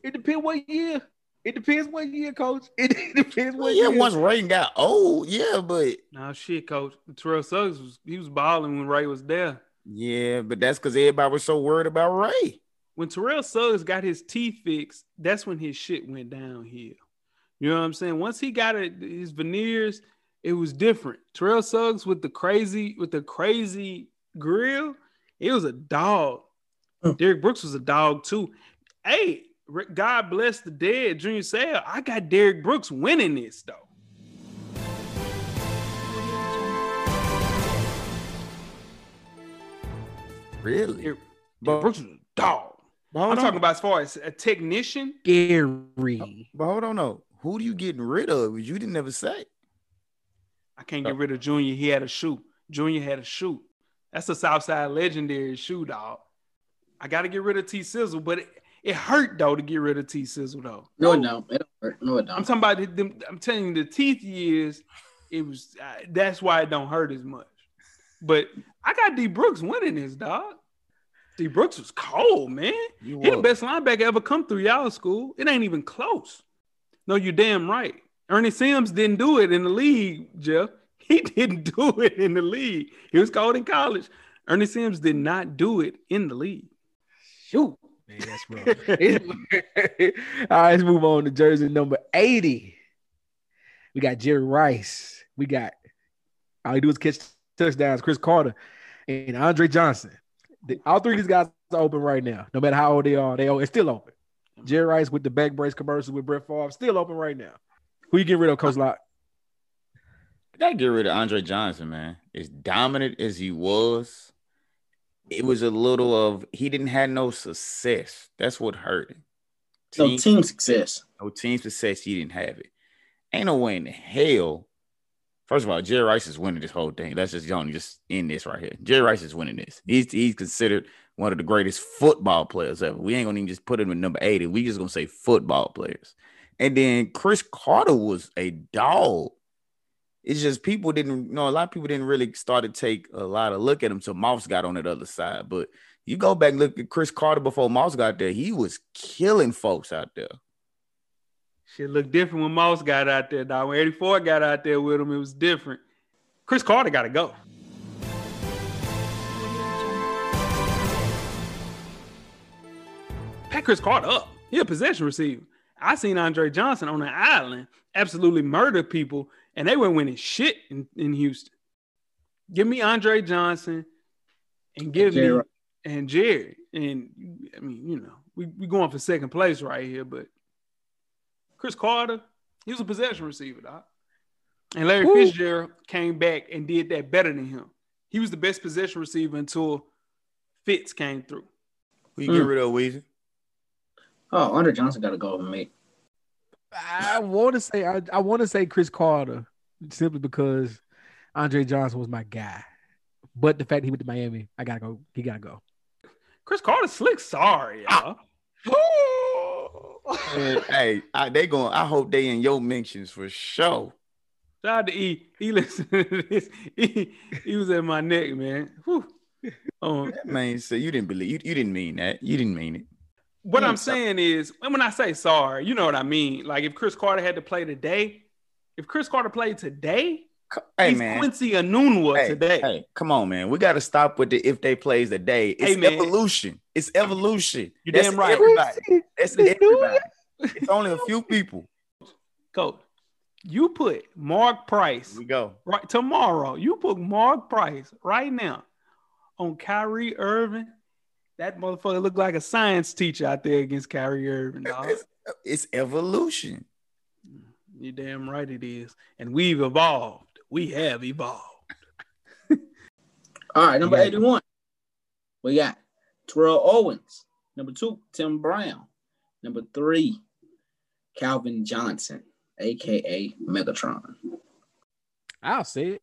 It depends what year. Coach. It depends what year. Yeah, once Ray got old, yeah, but. Nah, shit, Coach. Terrell Suggs, he was balling when Ray was there. Yeah, but that's because everybody was so worried about Ray. When Terrell Suggs got his teeth fixed, that's when his shit went downhill. You know what I'm saying? Once he got his veneers, it was different. Terrell Suggs with the crazy grill, it was a dog. Derrick Brooks was a dog too. Hey, God bless the dead, Junior Seau. I got Derrick Brooks winning this though. Really? Derrick Brooks was a dog. I'm talking about as far as a technician. Gary. But hold on, though. Who do you getting rid of? You didn't ever say. I can't get rid of Junior. He had a shoe. That's a Southside legendary shoe, dog. I got to get rid of T-Sizzle, but it hurt, though, to get rid of T-Sizzle, though. No, it don't. It don't hurt. No, it don't. I'm talking about them. I'm telling you, the teeth years, it was. That's why it don't hurt as much. But I got D. Brooks winning this, dog. D. Brooks was cold, man. He the best linebacker ever come through y'all school. It ain't even close. No, you're damn right. Ernie Sims didn't do it in the league, Jeff. He didn't do it in the league. He was called in college. Ernie Sims did not do it in the league. Shoot. Man, that's rough. All right, let's move on to jersey number 80. We got Jerry Rice. We got – all he do is catch touchdowns, Chris Carter, and Andre Johnson. All three of these guys are open right now. No matter how old they are, they're still open. Jerry Rice with the back brace commercial with Brett Favre, still open right now. Who you get rid of, Coach Locke? I got to get rid of Andre Johnson, man. As dominant as he was, it was a little of – he didn't have no success. That's what hurt him. No team success. He didn't have it. Ain't no way in the hell. First of all, Jerry Rice is winning this whole thing. Let's just end this right here. Jerry Rice is winning this. He's considered – one of the greatest football players ever. We ain't going to even just put him in number 80. We just going to say football players. And then Chris Carter was a dog. It's just people didn't, a lot of people didn't really start to take a lot of look at him until Moss got on that other side. But you go back and look at Chris Carter before Moss got there, he was killing folks out there. Shit looked different when Moss got out there, dog. When 84 got out there with him, it was different. Chris Carter got to go. Pack Chris Carter up. He a possession receiver. I seen Andre Johnson on an island absolutely murder people, and they were winning shit in Houston. Give me Andre Johnson and Jerry. And, I mean, we going for second place right here, but Chris Carter, he was a possession receiver, dog. And Larry Fitzgerald came back and did that better than him. He was the best possession receiver until Fitz came through. Who you get rid of, Weezy? Oh, Andre Johnson got to go over me. I want to say Chris Carter simply because Andre Johnson was my guy, but the fact that he went to Miami, I gotta go. He gotta go. Chris Carter slick. Sorry, y'all. Hey, they going. I hope they in your mentions for sure. Shout out to E. He listened to this. He was at my neck, man. Whew. That man said, so you didn't believe. You didn't mean that. You didn't mean it. What I'm saying is, and when I say sorry, you know what I mean. Like if Chris Carter had to play today, hey, he's man. Quincy Anunua today. Hey, come on, man. We got to stop with the if they plays today. It's evolution. It's evolution. You're damn right. Everybody. That's everybody. It's only a few people. Coach, you put Mark Price. Here we go. Right tomorrow. You put Mark Price right now on Kyrie Irving. That motherfucker looked like a science teacher out there against Kyrie Irving, dog. It's evolution. You're damn right it is. And we've evolved. We have evolved. All right, number 81. We got Terrell Owens. Number 2, Tim Brown. Number 3, Calvin Johnson, a.k.a. Megatron. I'll say it.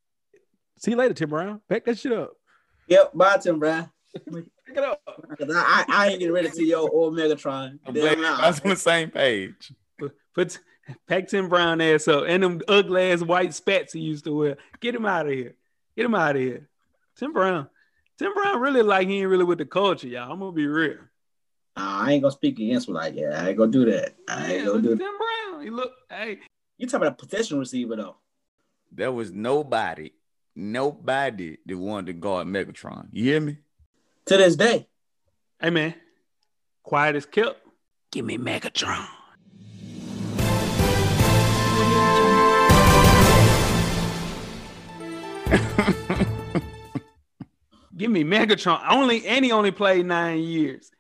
See you later, Tim Brown. Pack that shit up. Yep, bye, Tim Brown. Pick it up. I ain't getting ready to your old Megatron. I was on the same page. Put pack Tim Brown ass up and them ugly ass white spats he used to wear. Get him out of here. Get him out of here. Tim Brown. Tim Brown really like he ain't really with the culture, y'all. I'm gonna be real. I ain't gonna speak against him like that. I ain't gonna do that. I ain't gonna do that. Tim Brown. He look. Hey, you talking about a potential receiver though? There was nobody that wanted to guard Megatron. You hear me? To this day. Hey, man. Quiet as kept. Give me Megatron. Give me Megatron. He only played 9 years.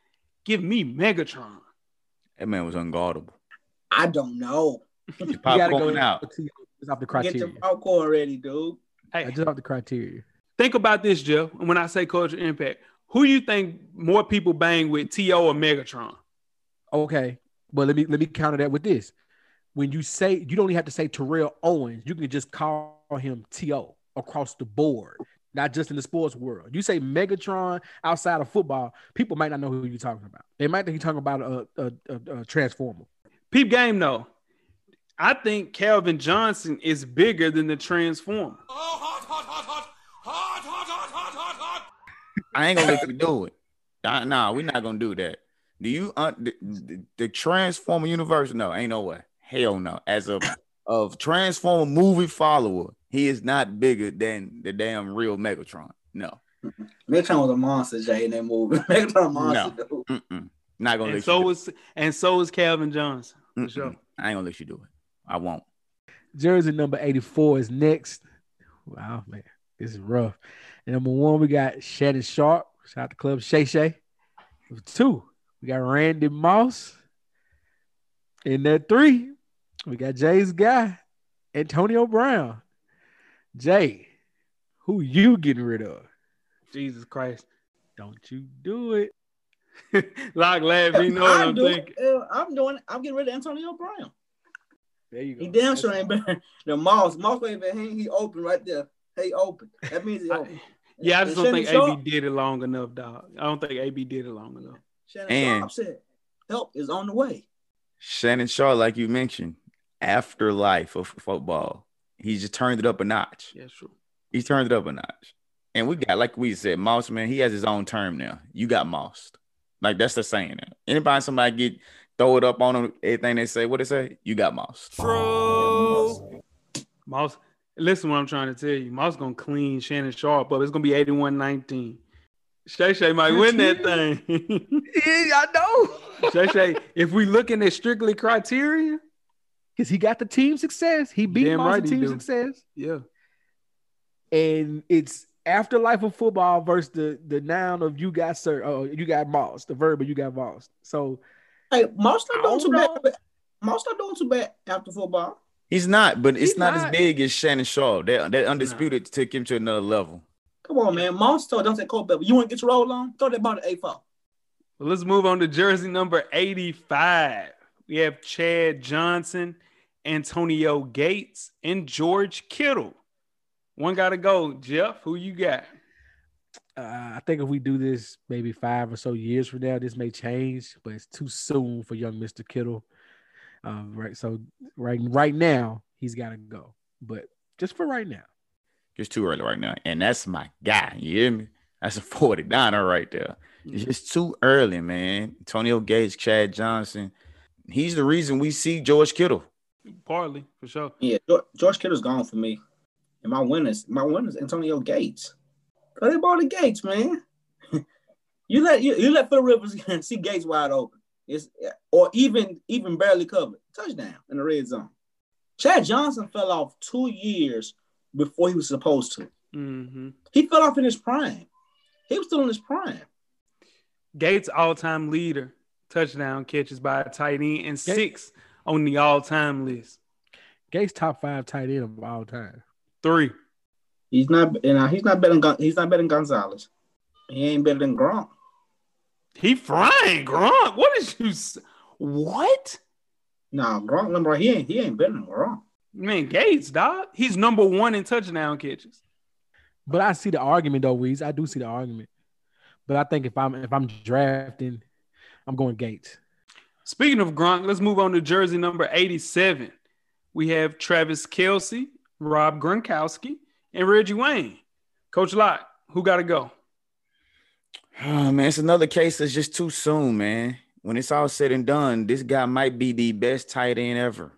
Give me Megatron. That man was unguardable. I don't know. Get your popcorn out. It's off the criteria. Get your popcorn ready, dude. Hey, I just off the criteria. Think about this, Jeff. When I say culture impact, who you think more people bang with, T.O. or Megatron? Okay, well let me counter that with this. When you say you don't even have to say Terrell Owens, you can just call him T.O. across the board, not just in the sports world. You say Megatron outside of football, people might not know who you're talking about. They might think you're talking about a Transformer. Peep game though, I think Calvin Johnson is bigger than the Transformer. Oh, hot. I ain't gonna let you do it. Nah, we're not gonna do that. Do you the Transformer universe? No, ain't no way. Hell no. As of Transformer movie follower, he is not bigger than the damn real Megatron. No. Megatron was a monster, Jay, in that movie. Megatron monster. No. Dude. Not gonna. And so is Calvin Johnson. For sure. I ain't gonna let you do it. I won't. Jersey number 84 is next. Wow, man, this is rough. Number 1, we got Shannon Sharp. Shout out to Club Shay Shay. Number 2, we got Randy Moss. And at 3, we got Jay's guy, Antonio Brown. Jay, who you getting rid of? Jesus Christ. Don't you do it. Locke laughs. You know what I'm thinking. I'm getting rid of Antonio Brown. There you go. He damn sure ain't better. The Moss ain't been hanging. He open right there. He open. That means he open. Yeah, I just don't think AB did it long enough, dog. I don't think AB did it long enough. Shannon Sharp said, help is on the way. Shannon Sharp, like you mentioned, afterlife of football. He just turned it up a notch. Yeah, true. He turned it up a notch. And we got, like we said, Moss, man, he has his own term now. You got mossed. Like, that's the saying now. Anybody, somebody throw it up on them, everything they say, what they say? You got mossed. True. Moss. Listen what I'm trying to tell you. Moss going to clean Shannon Sharp up. It's going to be 81-19. Shay-Shay might win that thing. Yeah, I know. Shay-Shay, if we looking at strictly criteria, because he got the team success. He beat Moss right team success. Yeah. And it's afterlife of football versus the noun of you got you got Moss, the verb of you got Moss. So, hey, Moss not doing too bad. Moss not doing too bad after football. He's not, but it's not as big as Shannon Sharp. That undisputed took him to another level. Come on, man. Moss told Dante Cole, but you want to get your roll on? Throw that ball to A4. Well, let's move on to jersey number 85. We have Chad Johnson, Antonio Gates, and George Kittle. One got to go. Jeff, who you got? I think if we do this maybe 5 or so years from now, this may change, but it's too soon for young Mr. Kittle. Right now, he's got to go. But just for right now. It's too early right now. And that's my guy. You hear me? That's a 49er right there. It's just too early, man. Antonio Gates, Chad Johnson. He's the reason we see George Kittle. Partly, for sure. Yeah, George Kittle's gone for me. And my winner's Antonio Gates. Cause they bought the Gates, man. you let Phil Rivers see Gates wide open. Or even barely covered. Touchdown in the red zone. Chad Johnson fell off 2 years before he was supposed to. Mm-hmm. He fell off in his prime. He was still in his prime. Gates all-time leader. Touchdown catches by a tight end and Gates, 6 on the all-time list. Gates top 5 tight end of all time. 3. He's not better than Gonzalez. He ain't better than Gronk. He frying Gronk. What? Nah, Gronk number one. He ain't better than Gronk. Man, Gates, dog. He's number one in touchdown catches. But I see the argument though, Weez. I do see the argument. But I think if I'm drafting, I'm going Gates. Speaking of Gronk, let's move on to jersey number 87. We have Travis Kelce, Rob Gronkowski, and Reggie Wayne. Coach Locke, who got to go? Oh, man, it's another case that's just too soon, man. When it's all said and done, this guy might be the best tight end ever.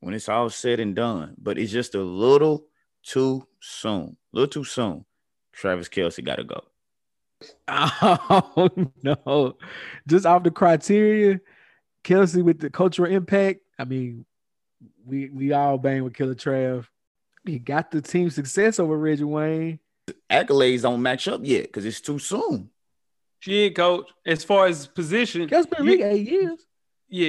When it's all said and done. But it's just a little too soon. Travis Kelce got to go. Oh, no. Just off the criteria, Kelce with the cultural impact, I mean, we all bang with Killer Trav. He got the team success over Reggie Wayne. Accolades don't match up yet because it's too soon. Shit, Coach. As far as position, that's been 8 years. Yeah.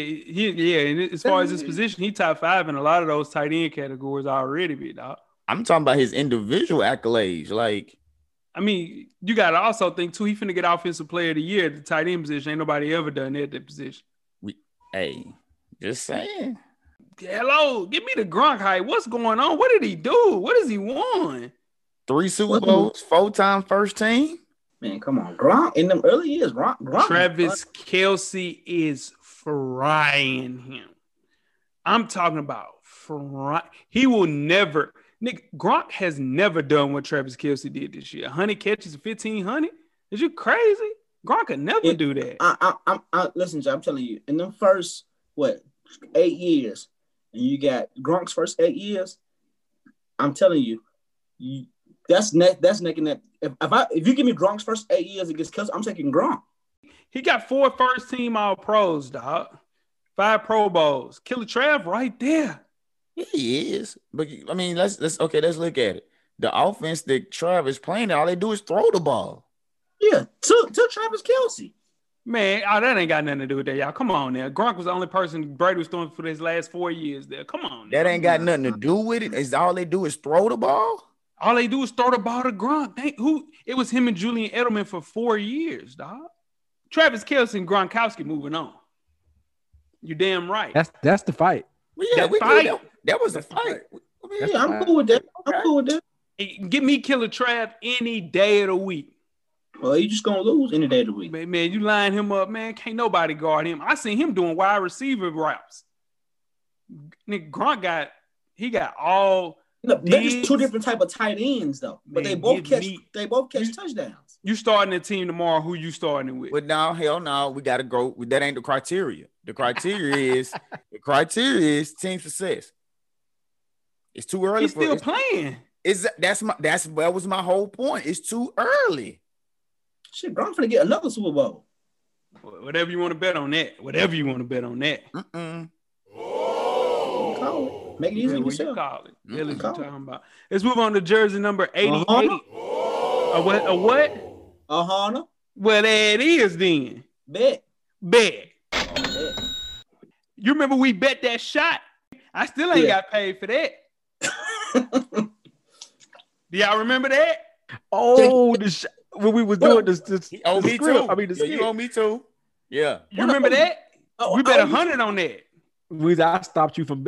And as far as his position, he top 5 in a lot of those tight end categories already, big dog. I'm talking about his individual accolades. Like, I mean, you gotta also think too. He finna get offensive player of the year at the tight end position. Ain't nobody ever done that at that position. Hey, just saying. Hello, give me the Gronk hype. What's going on? What did he do? What does he won? 3 Super Bowls, 4-time first team. Man, come on. Gronk in them early years. Gronk. Travis Kelce is frying him. I'm talking about frying. He will never. Nick, Gronk has never done what Travis Kelce did this year. 100 catches, 1,500. Is you crazy? Gronk could never do that. Listen, Jai, I'm telling you, in them first, 8 years, and you got Gronk's first 8 years, I'm telling you, that's making that. If you give me Gronk's first 8 years against Kelce, I'm taking Gronk. He got 4 first-team All-Pros, dog. 5 Pro Bowls. Killer Trav right there. He is. But, I mean, let's look at it. The offense that Trav is playing, all they do is throw the ball. Yeah, to Travis Kelce. Man, that ain't got nothing to do with that, y'all. Come on now. Gronk was the only person Brady was throwing for his last 4 years there. Come on now. That ain't got nothing to do with it. Is all they do is throw the ball? All they do is throw the ball to Gronk. It was him and Julian Edelman for 4 years, dog. Travis Kelce and Gronkowski moving on. You're damn right. That's the fight. Well, yeah, that was a fight. I mean, yeah, I'm cool with that. Hey, give me Killer Trav any day of the week. Well, you just going to lose any day of the week. Man, you line him up, man. Can't nobody guard him. I seen him doing wide receiver routes. Nick Gronk got all. Look, there's 2 different type of tight ends, though. But man, they both catch touchdowns. You starting a team tomorrow, who you starting with? But no, hell no. We got to go. That ain't the criteria. The criteria is team success. It's too early. He's still playing. That was my whole point. It's too early. Shit, Gronk's gonna get another Super Bowl. Whatever you want to bet on that. Oh. Make it easy with yourself. Really what you talking about. Let's move on to jersey number 88. A what? A Honda. Well, that is then. Bet. You remember we bet that shot? I still ain't got paid for that. Do y'all remember that? Oh, when we was doing this he owed me too. I mean, the you owe me too. Yeah, you remember that? Oh, we bet 100 on that. Weezy, I stopped you from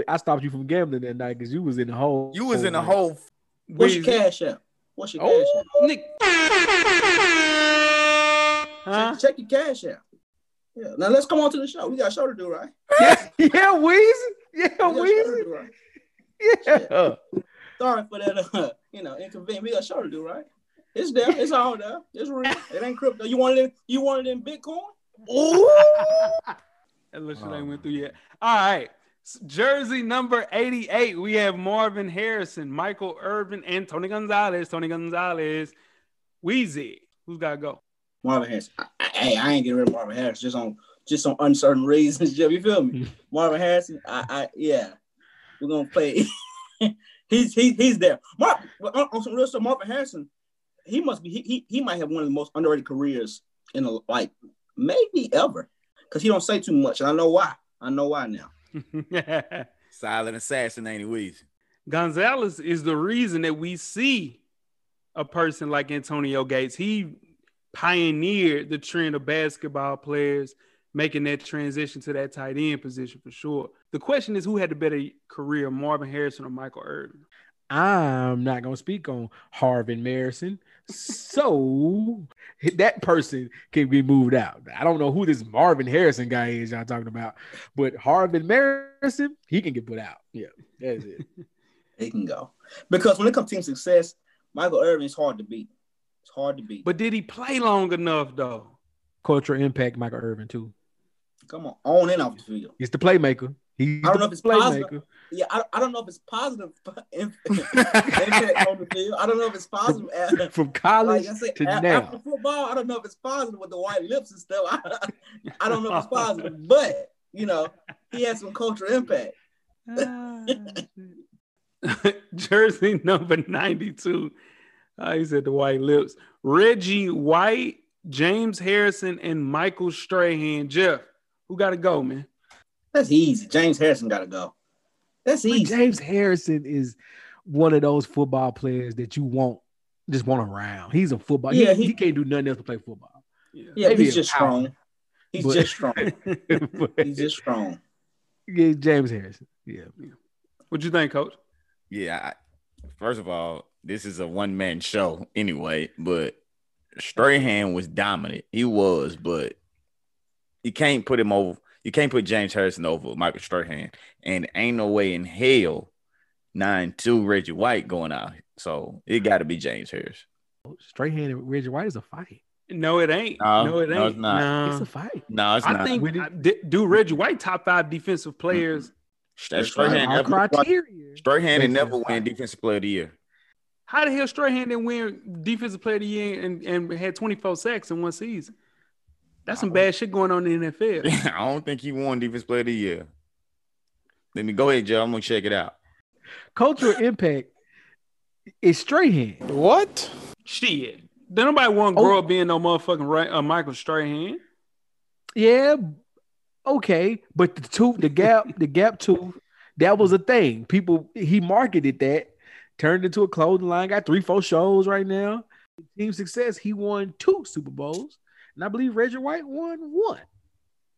gambling that night because you was in the hole. You was in the hole. What's your cash app? What's your cash app? Nick. Huh? Check your cash app. Yeah. Now let's come on to the show. We got a show to do, right? Yeah, Weezy. Yeah, Weezy. Right? Yeah. Sorry for that. Inconvenience. We got a show to do, right? It's there. It's all there. It's real. It ain't crypto. You want it in Bitcoin? Ooh. Unless it ain't went through yet. All right. Jersey number 88. We have Marvin Harrison, Michael Irvin, and Tony Gonzalez. Weezy. Who's got to go? Marvin Harrison. I ain't getting rid of Marvin Harrison just on uncertain reasons. You feel me? Marvin Harrison. Yeah. We're gonna play. he's there. On some real stuff, Marvin Harrison. He must be. He might have one of the most underrated careers in the maybe ever. Because he don't say too much. And I know why now. Silent assassin, ain't he, Weezy? Gonzalez is the reason that we see a person like Antonio Gates. He pioneered the trend of basketball players making that transition to that tight end position for sure. The question is, who had the better career, Marvin Harrison or Michael Irvin? I'm not going to speak on Marvin Harrison. So that person can be moved out. I don't know who this Marvin Harrison guy is y'all talking about, but Marvin Harrison, he can get put out. Yeah, that's it. He can go. Because when it comes to team success, Michael Irvin is hard to beat. It's hard to beat. But did he play long enough, though? Cultural impact, Michael Irvin, too. Come on and off the field. He's the playmaker. I don't know if it's playmaker. Yeah, I don't know if it's positive impact on the field. I don't know if it's positive from college to now. After football, I don't know if it's positive with the white lips and stuff. I don't know if it's positive, but he had some cultural impact. Jersey number 92. He said the white lips. Reggie White, James Harrison, and Michael Strahan. Jeff, who got to go, man? That's easy. James Harrison got to go. That's easy. James Harrison is one of those football players that you just want around. He's a football. Yeah, he can't do nothing else to play football. Yeah, he's just strong. He's just strong. Yeah, James Harrison. Yeah. What you think, Coach? Yeah. First of all, this is a one-man show anyway, but Strahan was dominant. He was, but you can't put him over. You can't put James Harrison over Michael Strahan, and ain't no way in hell 9-2 Reggie White going out. So it got to be James Harrison. Strahan and Reggie White is a fight. No, it ain't. No, it's not. No. It's a fight. No, it's not. I think Reggie White top 5 defensive players. That's Strahan and never win defensive player of the year. How the hell Strahan didn't win defensive player of the year and had 24 sacks in one season? That's some bad shit going on in the NFL. Yeah, I don't think he won defense player of the year. Let me go ahead, Joe. I'm going to check it out. Cultural impact is Strahan. What? Shit. Then nobody want to grow up being no motherfucking Michael Strahan. Yeah. Okay. But the gap tooth, that was a thing. He marketed that, turned into a clothing line, got 3-4 shows right now. Team success, he won 2 Super Bowls. And I believe Reggie White won 1.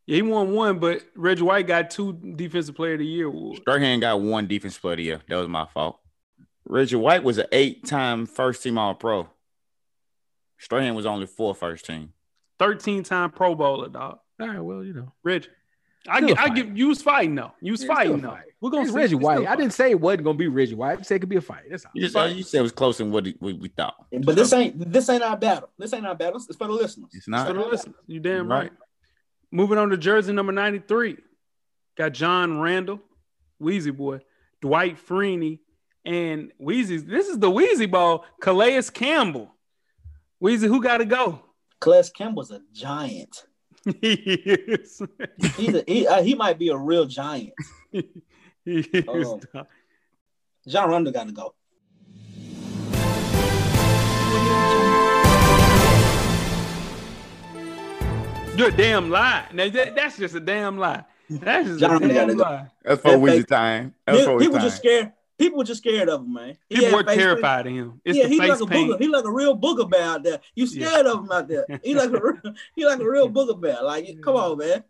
Yeah, he won 1, but Reggie White got 2 Defensive Player of the Year awards. Strahan got 1 Defensive Player of the Year. That was my fault. Reggie White was an 8-time first-team All-Pro. Strahan was only 4 first-team. 13-time Pro Bowler, dog. All right, well, Reggie. You was fighting, though. We're going to Reggie White. I didn't say it wasn't going to be Reggie White. I said it could be a fight. That's all. You said it was close in what we thought. But this ain't our battle. It's for the listeners. It's not. It's for the listeners. You damn right. Moving on to jersey number 93. Got John Randall, Weezy Boy, Dwight Freeney, and Weezy. This is the Weezy Ball, Calais Campbell. Weezy, who got to go? Calais Campbell's a giant. He is. He might be a real giant. He is. John Randall got to go. You're a damn lie. Now that's just a damn lie. That's just John a damn lie. That's for Weezy time. He was just scared. People were just scared of him, man. People were terrified of him. It's the face paint. He like a real booger bear out there. You scared of him out there. He like a real booger bear. Like, come on, man.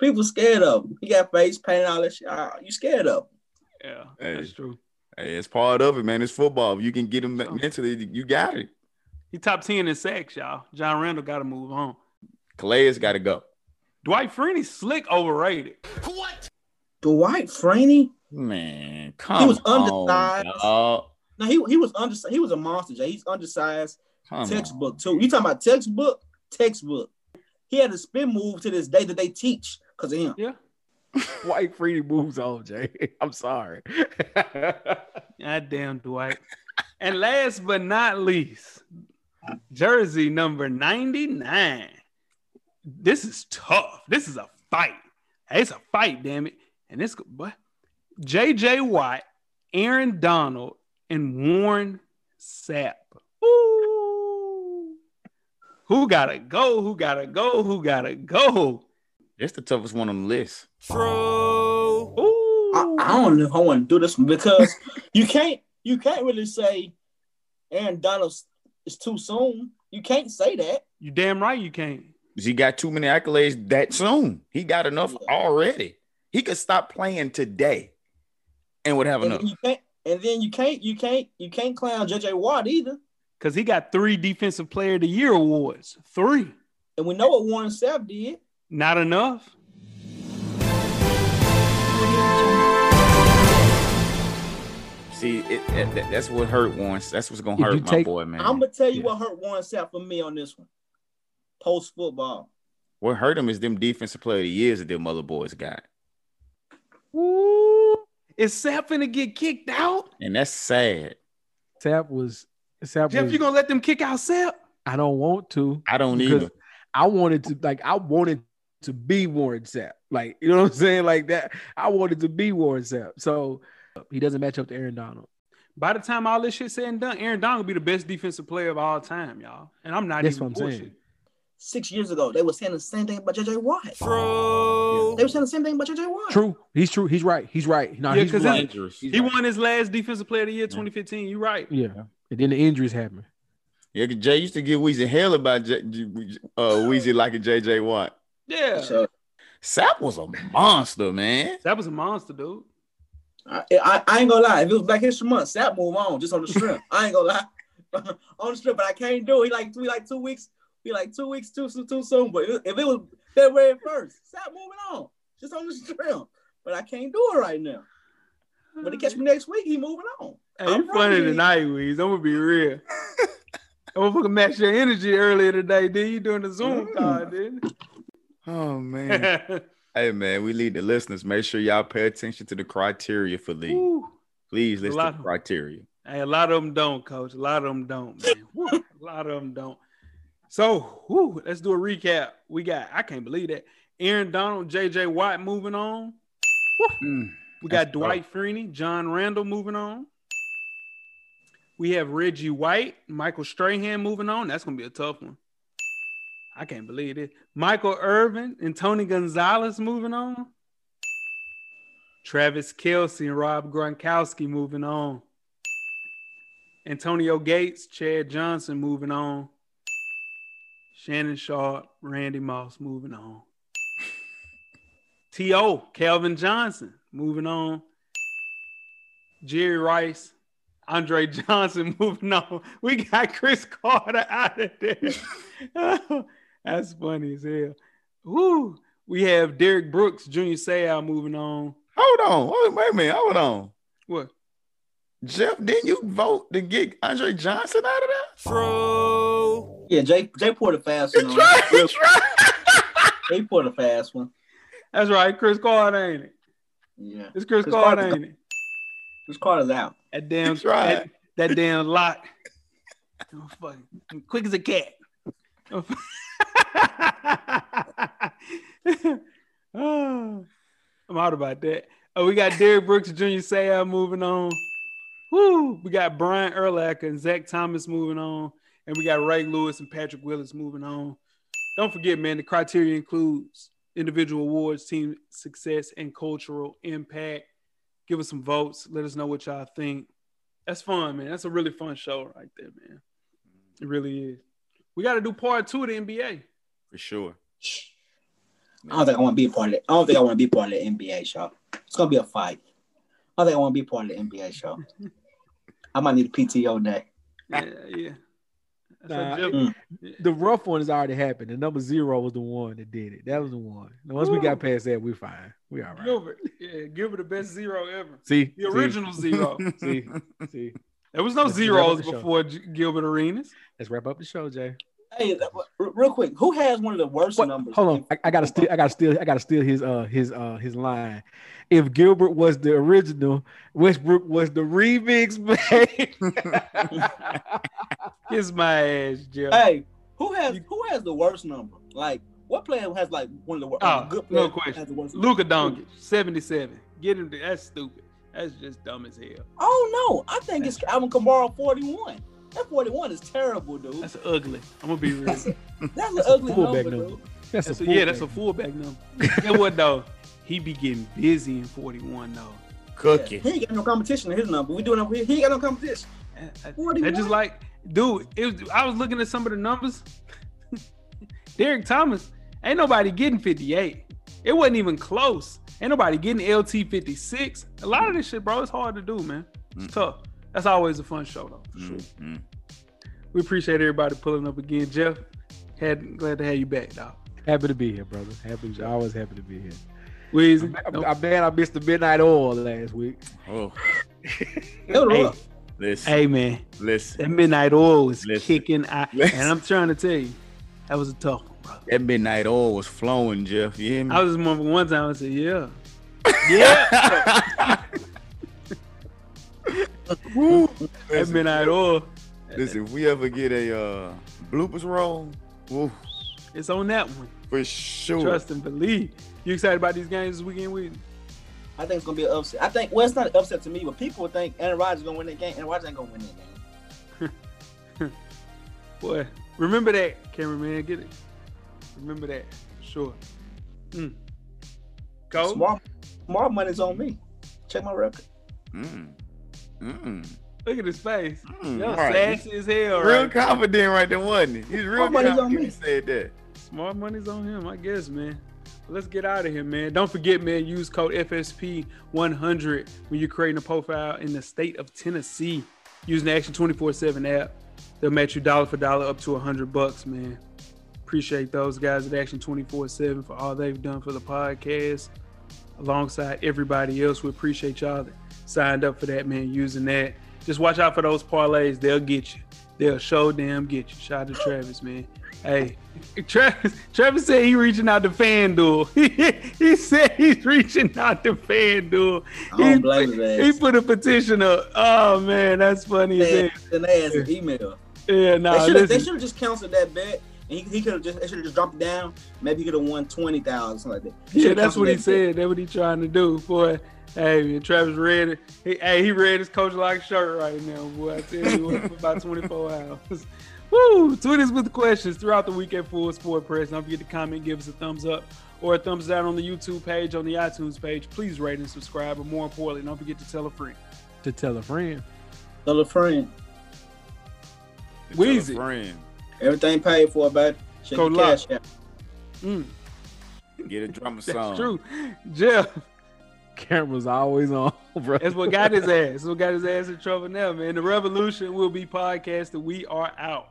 People scared of him. He got face paint, all that shit. You scared of him. Yeah, that's true. Hey, it's part of it, man. It's football. If you can get him mentally, you got it. He top 10 in sacks, y'all. John Randall got to move on. Calais got to go. Dwight Freeney, slick, overrated. What? Dwight Freeney? Man, come on. He was undersized. No, he was undersized. He was a monster, Jay. He's undersized. Textbook, too. You talking about textbook? Textbook. He had a spin move to this day that they teach because of him. Yeah. Dwight Freeney moves on, Jay. I'm sorry. Goddamn, Dwight. And last but not least, jersey number 99. This is tough. This is a fight. It's a fight, damn it. And this J.J. Watt, Aaron Donald, and Warren Sapp. Ooh. Who gotta go? Who gotta go? Who gotta go? That's the toughest one on the list. True. Ooh. I don't know if I want to do this one because you can't really say Aaron Donald is too soon. You can't say that. You damn right you can't. He got too many accolades that soon. He got enough already. He could stop playing today and would have enough. You can't clown J.J. Watt either. Because he got 3 Defensive Player of the Year awards. 3. And we know what Warren Sapp did. Not enough. See, that's what hurt Warren. That's what's going to hurt my boy, man. I'm going to tell you what hurt Warren Sapp for me on this one. Post-football. What hurt him is them Defensive Player of the Years that them other boys got. Ooh. Is Sapp finna get kicked out? And that's sad. Jeff, you going to let them kick out Sapp? I don't want to. I don't either. I wanted to be Warren Sapp. Like, you know what I'm saying? Like that. I wanted to be Warren Sapp. So he doesn't match up to Aaron Donald. By the time all this shit said and done, Aaron Donald will be the best defensive player of all time, y'all. And I'm not even bullshit. 6 years ago, they were saying the same thing about J.J. Watt. True. They were saying the same thing about J.J. Watt. True. He's right. He's right. No, he's right. He won his last Defensive Player of the Year, 2015. You're right. Yeah. And then the injuries happened. Yeah, Jay used to give Weezy hell about Weezy like a J.J. Watt. Yeah. So, Sapp was a monster, man. Sapp was a monster, dude. I ain't going to lie. If it was Black History Month, Sapp move on just on the strip. I ain't going to lie. On the strip, but I can't do it. He like 2 weeks too soon. But if it was February 1st, stop moving on. Just on the stream. But I can't do it right now. But he catch me next week. He moving on. Hey, I'm funny tonight, Weez. I'm gonna be real. I'm gonna fucking match your energy earlier today. Then you doing the Zoom call, didn't? Oh man. Hey man, we lead the listeners. Make sure y'all pay attention to the criteria for league. Ooh. Please listen to the criteria. Hey, a lot of them don't, Coach. A lot of them don't, man. A lot of them don't. So, let's do a recap. We got, I can't believe that, Aaron Donald, J.J. Watt moving on. We got Dwight Freeney, John Randall moving on. We have Reggie White, Michael Strahan moving on. That's going to be a tough one. I can't believe it. Michael Irvin and Tony Gonzalez moving on. Travis Kelce and Rob Gronkowski moving on. Antonio Gates, Chad Johnson moving on. Shannon Sharp, Randy Moss, moving on. T.O., Calvin Johnson, moving on. Jerry Rice, Andre Johnson, moving on. We got Chris Carter out of there. That's funny as hell. Woo. We have Derek Brooks, Junior Seau, moving on. Hold on. What? Jeff, didn't you vote to get Andre Johnson out of there? True. Yeah, Jay poured a fast one. Jay poured a fast one. That's right. Chris Carter, ain't it? Yeah. It's Chris Carter, ain't it? Chris Carter's out. That damn lock. Oh, fuck. I'm quick as a cat. Oh, I'm out about that. Oh, we got Derrick Brooks, Jr. Seau moving on. Woo. We got Brian Urlacher and Zach Thomas moving on. And we got Ray Lewis and Patrick Willis moving on. Don't forget, man, the criteria includes individual awards, team success, and cultural impact. Give us some votes. Let us know what y'all think. That's fun, man. That's a really fun show right there, man. It really is. We got to do part two of the NBA. For sure. I don't think I want to be a part of it. I don't think I want to be part of the NBA show. It's going to be a fight. I don't think I want to be part of the NBA show. I might need a PTO day. Yeah. The rough one has already happened. The number 0 was the one that did it. That was the one. And once we got past that, we're fine. We all right. Gilbert the best 0 ever. See? The original 0. See? There was no zeros before Gilbert Arenas. Let's wrap up the show, Jay. Hey, real quick, who has one of the worst numbers? Hold on, I gotta steal his line. If Gilbert was the original, Westbrook was the remix, man. Kiss my ass, Jill. Hey, who has the worst number? Like, what player has like one of the worst? No question. Luka Doncic, 77. Get him. That's stupid. That's just dumb as hell. Oh no, I think it's Alvin Kamara, 41. That 41 is terrible, dude. That's ugly. I'm going to be real. That's an ugly number, dude. That's a fullback number. You know what, though? He be getting busy in 41, though. Cooking. Yeah, he ain't got no competition in his number. We doing up here. He ain't got no competition. 41? That's just like, dude, I was looking at some of the numbers. Derek Thomas, ain't nobody getting 58. It wasn't even close. Ain't nobody getting LT 56. A lot of this shit, bro, it's hard to do, man. It's tough. That's always a fun show, though, for sure. Mm-hmm. We appreciate everybody pulling up again. Jeff, glad to have you back, dog. Happy to be here, brother. Always happy to be here. Weezy, I missed the midnight oil last week. Oh. Hey, man. Listen. That midnight oil was kicking out. And I'm trying to tell you, that was a tough one, bro. That midnight oil was flowing, Jeff. You hear me? I was just remember one time I said, yeah. That midnight oil. Listen, if we ever get a bloopers roll, it's on that one for sure. Trust and believe. You excited about these games this weekend, Weezy? I think it's gonna be an upset. It's not an upset to me, but people think Aaron Rodgers gonna win that game. Aaron Rodgers ain't gonna win that game. Boy, remember that, cameraman. Get it. Remember that, for sure. Cole? Small money's on me. Check my record. Look at his face. Y'all sassy as hell. Real confident right there, wasn't he? He's real confident when he said that. Smart money's on him, I guess, man. Well, let's get out of here, man. Don't forget, man, use code FSP100 when you're creating a profile in the state of Tennessee. Using the Action 24-7 app. They'll match you dollar for dollar up to $100, man. Appreciate those guys at Action 24-7 for all they've done for the podcast. Alongside everybody else, we appreciate y'all that signed up for that, man, using that. Just watch out for those parlays. They'll get you. They'll show damn get you. Shout out to Travis, man. Hey, Travis said he's reaching out to FanDuel. He said he's reaching out to FanDuel. I don't blame him. He put a petition up. Oh, man, that's funny. They asked an email. Yeah, no. They should have just canceled that bet. And he could have just, they should have just dropped it down. Maybe he could have won 20,000, something like that. Yeah, that's what he said. That's what he's trying to do, boy. Hey, man, Travis read it. He read his Coach Locke shirt right now, boy. I tell you what, for about 24 hours. Woo! Tweet us with questions throughout the week at Full Sport Press. Don't forget to comment, give us a thumbs up or a thumbs down on the YouTube page, on the iTunes page. Please rate and subscribe. But more importantly, don't forget to tell a friend. To tell a friend. Tell a friend. Weezy. Tell a friend. Everything paid for, baby. Check your cash out. Get a drama song. That's true. Jeff. Camera's always on, bro. That's what got his ass. That's what got his ass in trouble now, man. The revolution will be podcasted. We are out.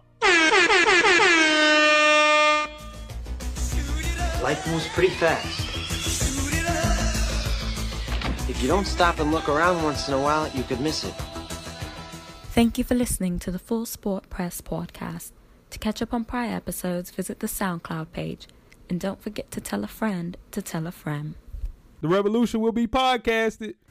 Life moves pretty fast. If you don't stop and look around once in a while, you could miss it. Thank you for listening to the Full Sport Press podcast. To catch up on prior episodes, visit the SoundCloud page. And don't forget to tell a friend to tell a friend. The revolution will be podcasted.